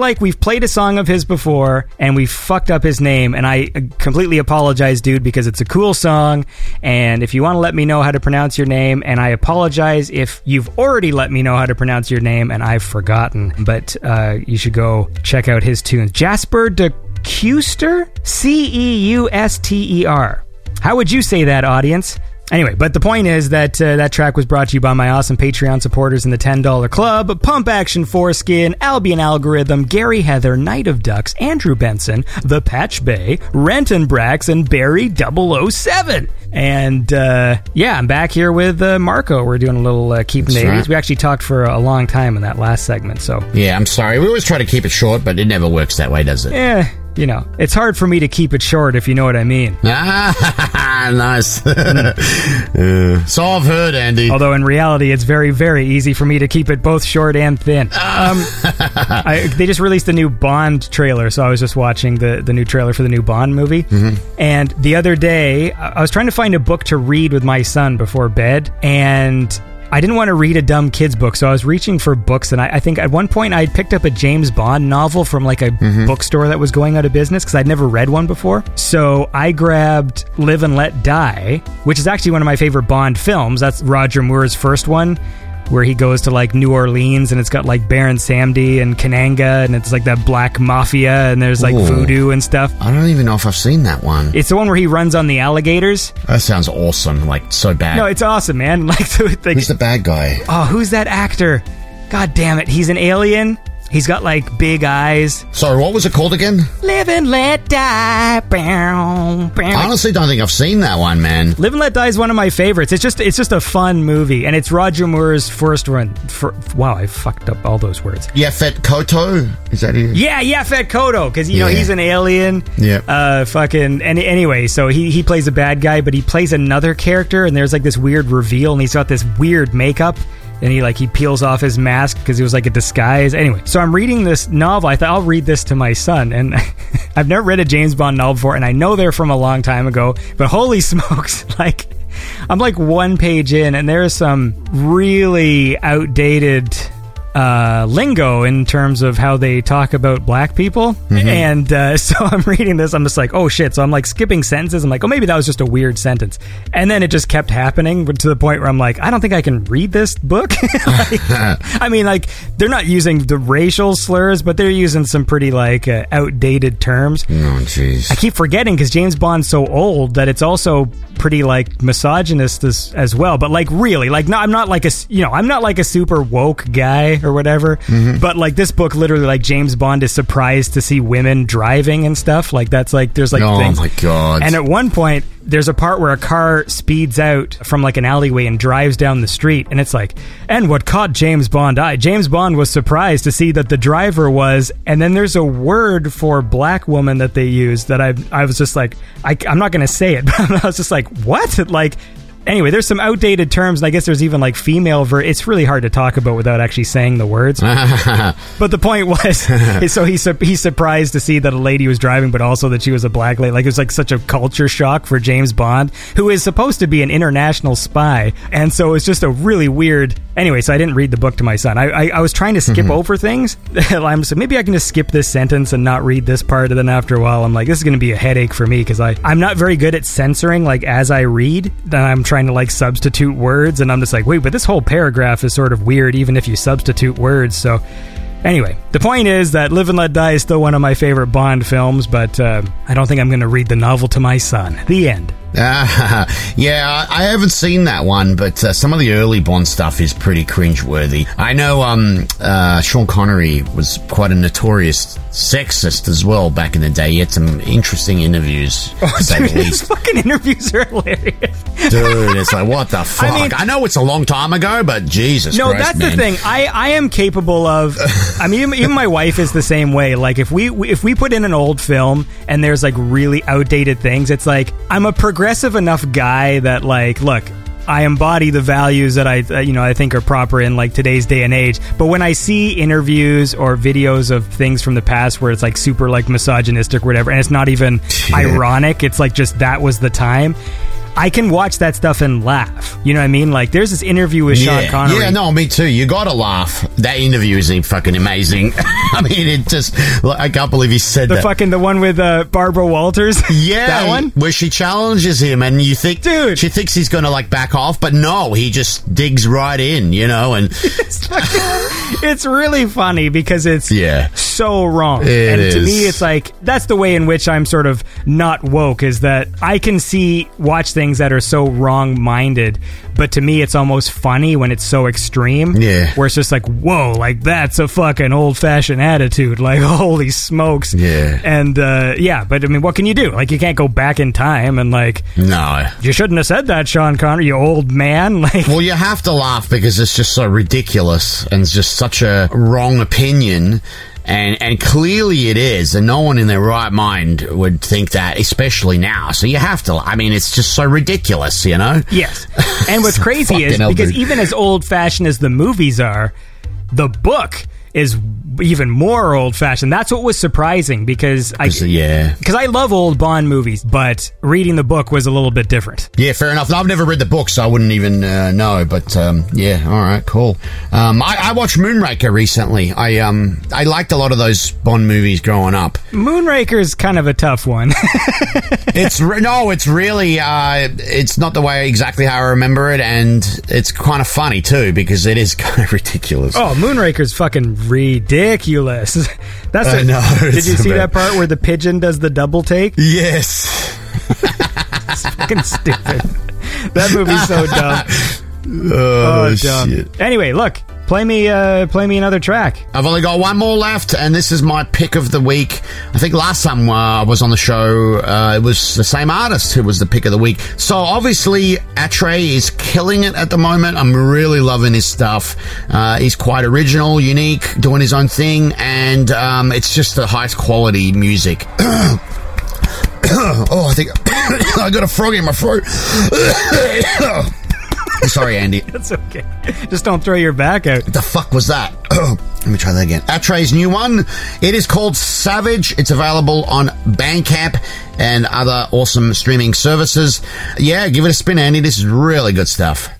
like we've played a song of his before and we fucked up his name, and I completely apologize, dude, because it's a cool song, and if you want to let me know how to pronounce your name, and I apologize if you've already let me know how to pronounce your name and I've forgotten, but you should go check out his tunes. Jasper DeCuster? C-E-U-S-T-E-R. How would you say that, audience? Anyway, but the point is that that track was brought to you by my awesome Patreon supporters in the $10 Club, Pump Action Foreskin, Albion Algorithm, Gary Heather, Knight of Ducks, Andrew Benson, The Patch Bay, Renton Brax, and Barry 007. And, yeah, I'm back here with Marco. We're doing a little Keeping the 80s. We actually talked for a long time in that last segment, so... Yeah, I'm sorry. We always try to keep it short, but it never works that way, does it? Yeah. You know, it's hard for me to keep it short, if you know what I mean. Ah, nice. So I've heard, Andy. Although in reality, it's very, very easy for me to keep it both short and thin. They just released the new Bond trailer, so I was just watching the new trailer for the new Bond movie. Mm-hmm. And the other day, I was trying to find a book to read with my son before bed, and... I didn't want to read a dumb kid's book, so I was reaching for books, and I think at one point I had picked up a James Bond novel from like a bookstore that was going out of business because I'd never read one before. So I grabbed Live and Let Die, which is actually one of my favorite Bond films. That's Roger Moore's first one, where he goes to like New Orleans and it's got like Baron Samedi and Kananga and it's like that black mafia and there's like voodoo and stuff. I don't even know if I've seen that one. It's the one where he runs on the alligators. That sounds awesome. Like, so bad. No, it's awesome, man. Like, who's the bad guy? Oh, who's that actor? God damn it. He's an alien. He's got like big eyes. Sorry, what was it called again? Live and Let Die. Bow, bow. I honestly don't think I've seen that one, man. Live and Let Die is one of my favorites. It's just a fun movie, and it's Roger Moore's first one. Wow, I fucked up all those words. Yaphet Kotto, is that it? Yeah, Yaphet Kotto, because you know he's an alien. Yeah. Anyway, so he plays a bad guy, but he plays another character, and there's like this weird reveal, and he's got this weird makeup. And he peels off his mask because it was like a disguise. Anyway, so I'm reading this novel. I thought I'll read this to my son. And I've never read a James Bond novel before. And I know they're from a long time ago. But holy smokes, like I'm like one page in. And there is some really outdated lingo in terms of how they talk about black people. Mm-hmm. And so I'm reading this. I'm just like, oh, shit. So I'm like skipping sentences. I'm like, oh, maybe that was just a weird sentence. And then it just kept happening to the point where I'm like, I don't think I can read this book. I mean, like, they're not using the racial slurs, but they're using some pretty, like, outdated terms. Oh, jeez. I keep forgetting because James Bond's so old that it's also pretty, like, misogynist as well. But, like, really, like, no, I'm not like a super woke guy or whatever, but like this book literally, like James Bond is surprised to see women driving and stuff like that's like there's like things. My god. And at one point there's a part where a car speeds out from like an alleyway and drives down the street, and it's like, and what caught James Bond eye? James Bond was surprised to see that the driver was, and then there's a word for black woman that they use that I was just like, I'm not gonna say it, but I was just like, what? Like, anyway, there's some outdated terms, and I guess there's even, like, female... it's really hard to talk about without actually saying the words. But the point was, is so he's surprised to see that a lady was driving, but also that she was a black lady. Like, it was, like, such a culture shock for James Bond, who is supposed to be an international spy. And so it's just a really weird... Anyway, so I didn't read the book to my son. I was trying to skip over things. I'm so maybe I can just skip this sentence and not read this part. And then after a while, I'm like, this is going to be a headache for me because I'm not very good at censoring, like, as I read. Then I'm trying to, like, substitute words. And I'm just like, wait, but this whole paragraph is sort of weird even if you substitute words. So anyway, the point is that Live and Let Die is still one of my favorite Bond films, but I don't think I'm going to read the novel to my son. The end. Yeah, I haven't seen that one, but some of the early Bond stuff is pretty cringeworthy. I know Sean Connery was quite a notorious sexist as well back in the day. He had some interesting interviews. Oh, dude, these fucking interviews are hilarious. Dude, it's like, what the fuck? I mean, I know it's a long time ago, but Jesus Christ, that's man. The thing. I am capable of... I mean, even my wife is the same way. Like, if we put in an old film and there's, like, really outdated things, it's like, I'm a progressive enough guy that, like, look, I embody the values that I think are proper in, like, today's day and age. But when I see interviews or videos of things from the past where it's, like, super, like, misogynistic or whatever, and it's not even ironic, it's, like, just that was the time... I can watch that stuff and laugh. You know what I mean? Like, there's this interview with Sean Connery. Yeah, no, me too. You gotta laugh. That interview is fucking amazing. I mean, it just... I can't believe he said that. The one with Barbara Walters? Yeah. That one? Where she challenges him, and you think... Dude! She thinks he's gonna, like, back off, but no, he just digs right in, you know, and... It's really funny, because it's so wrong. It is. To me, it's like... That's the way in which I'm sort of not woke, is that I can watch things that are so wrong-minded, but to me, it's almost funny when it's so extreme. Yeah. Where it's just like, whoa, like, that's a fucking old-fashioned attitude. Like, holy smokes. Yeah. And, but, I mean, what can you do? Like, you can't go back in time and, like... No. You shouldn't have said that, Sean Connery, you old man. Like... Well, you have to laugh, because it's just so ridiculous, and it's just such a wrong opinion... And clearly it is, and no one in their right mind would think that, especially now. So you have to, I mean, it's just so ridiculous, you know? Yes. And what's crazy is, because even as old-fashioned as the movies are, the book is even more old-fashioned. That's what was surprising, because I love old Bond movies, but reading the book was a little bit different. Yeah, fair enough. I've never read the book, so I wouldn't even know, but all right, cool. I watched Moonraker recently. I liked a lot of those Bond movies growing up. Moonraker's kind of a tough one. It's really it's not the way exactly how I remember it, and it's kind of funny too, because it is kind of ridiculous. Oh, Moonraker's fucking ridiculous. That's it. Did you see that part where the pigeon does the double take? Yes. It's fucking stupid. That movie's so dumb. Oh, dumb. Shit. Anyway, look. Play me another track. I've only got one more left, and this is my pick of the week. I think last time I was on the show, it was the same artist who was the pick of the week. So obviously, Atrey is killing it at the moment. I'm really loving his stuff. He's quite original, unique, doing his own thing, and it's just the highest quality music. I think I got a frog in my throat. Sorry, Andy. That's okay. Just don't throw your back out. What the fuck was that? Let me try that again. Atrey's new one. It is called Savage. It's available on Bandcamp and other awesome streaming services. Yeah, give it a spin, Andy. This is really good stuff.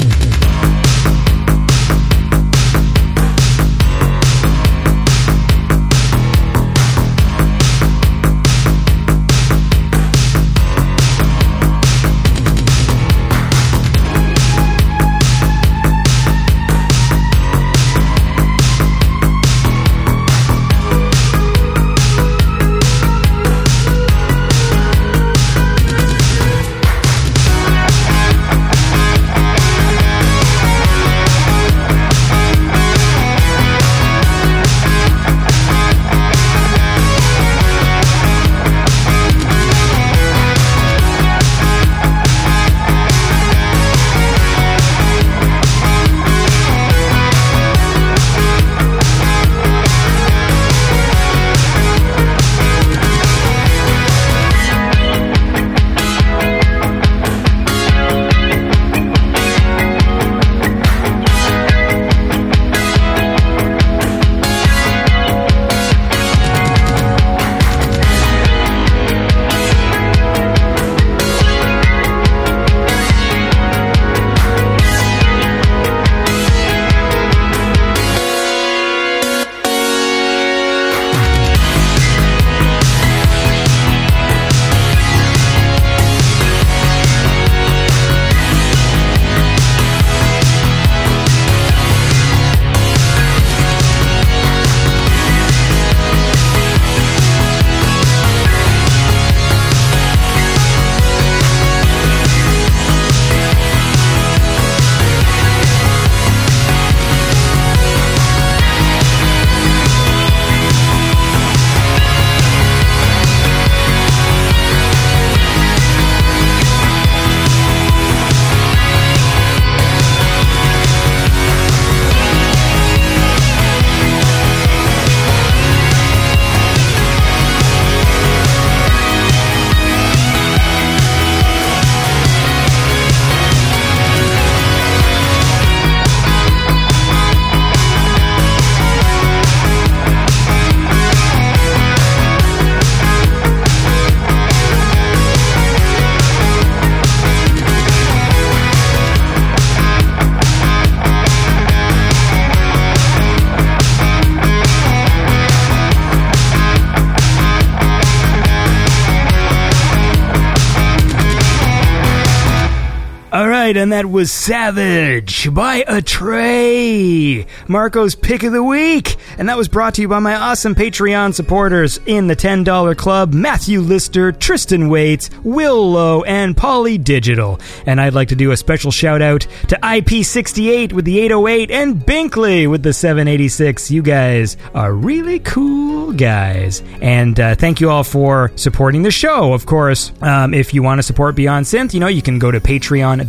right, and that was Savage by Atrey, Marco's Pick of the Week. And that was brought to you by my awesome Patreon supporters in the $10 Club, Matthew Lister, Tristan Waits, Will Lowe, and Polly Digital. And I'd like to do a special shout-out to IP68 with the 808 and Binkley with the 786. You guys are really cool guys. And thank you all for supporting the show, of course. If you want to support Beyond Synth, you know, you can go to patreon.com/BeyondSynth,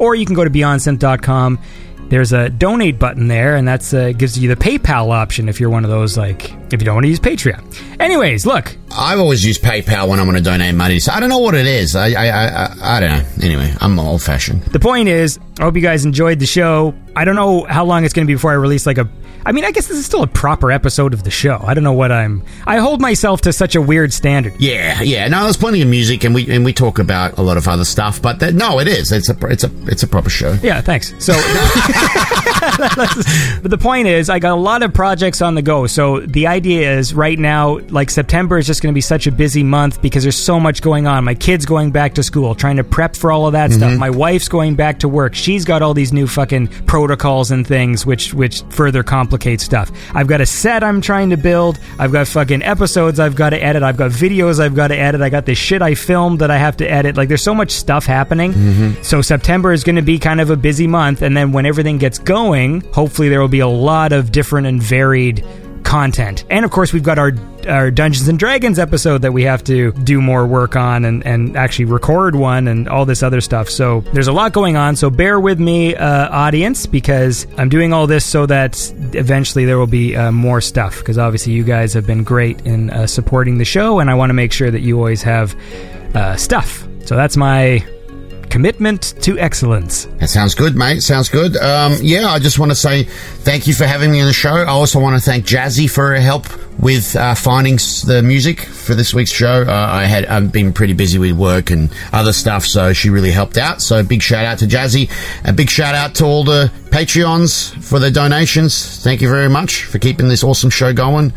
or you can go to BeyondSynth.com. There's a donate button there, and that gives you the PayPal option if you're one of those, like, if you don't want to use Patreon. Anyways, look. I've always used PayPal when I want to donate money, so I don't know what it is. I don't know. Anyway, I'm old-fashioned. The point is, I hope you guys enjoyed the show. I don't know how long it's going to be before I release, like, I mean, I guess this is still a proper episode of the show. I don't know what I hold myself to such a weird standard. Yeah. No, there's plenty of music, and we talk about a lot of other stuff. But it is. It's a proper show. Yeah. Thanks. So, but the point is, I got a lot of projects on the go. So the idea is, right now, like, September is just going to be such a busy month because there's so much going on. My kid's going back to school, trying to prep for all of that stuff. My wife's going back to work. She's got all these new fucking protocols and things, which further complicates stuff. I've got a set I'm trying to build. I've got fucking episodes I've got to edit. I've got videos I've got to edit. I got this shit I filmed that I have to edit. Like, there's so much stuff happening. So September is going to be kind of a busy month, and then when everything gets going, hopefully there will be a lot of different and varied content. And of course, we've got our Dungeons and Dragons episode that we have to do more work on and actually record one and all this other stuff. So there's a lot going on. So bear with me, audience, because I'm doing all this so that eventually there will be more stuff, because obviously you guys have been great in supporting the show, and I want to make sure that you always have stuff. So that's my commitment to excellence. That sounds good, mate. Sounds good. I just want to say thank you for having me on the show. I also want to thank Jazzy for her help with finding the music for this week's show. I've been pretty busy with work and other stuff, so she really helped out. So big shout out to Jazzy. A big shout out to all the Patreons for their donations. Thank you very much for keeping this awesome show going.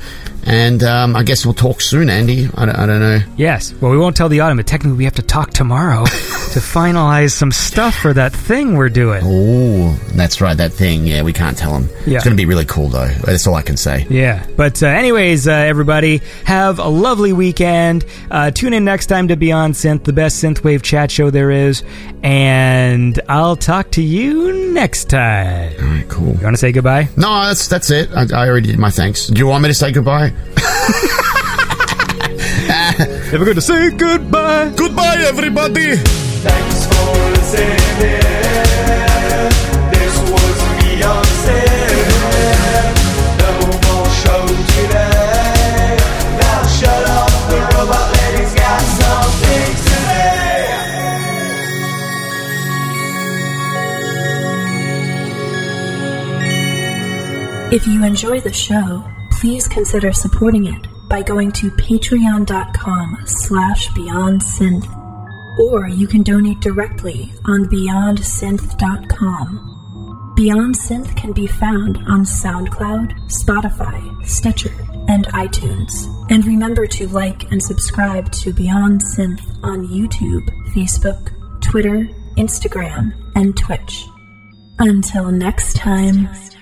And I guess we'll talk soon, Andy. I don't know. Yes. Well, we won't tell the audience, but technically we have to talk tomorrow to finalize some stuff for that thing we're doing. Oh, that's right, that thing. Yeah, we can't tell them. Yeah. It's going to be really cool, though. That's all I can say. Yeah. But anyways, everybody, have a lovely weekend. Tune in next time to Beyond Synth, the best synthwave chat show there is. And I'll talk to you next time. All right, cool. You want to say goodbye? No, that's it. I already did my thanks. Do you want me to say goodbye? Never going to say goodbye. Goodbye, everybody. Thanks for listening. This was Beyond Synth. No more show today. Now shut up, the robot lady's got something to say. If you enjoy the show, please consider supporting it by going to patreon.com/BeyondSynth, or you can donate directly on BeyondSynth.com. Beyond Synth can be found on SoundCloud, Spotify, Stitcher, and iTunes. And remember to like and subscribe to Beyond Synth on YouTube, Facebook, Twitter, Instagram, and Twitch. Until next time.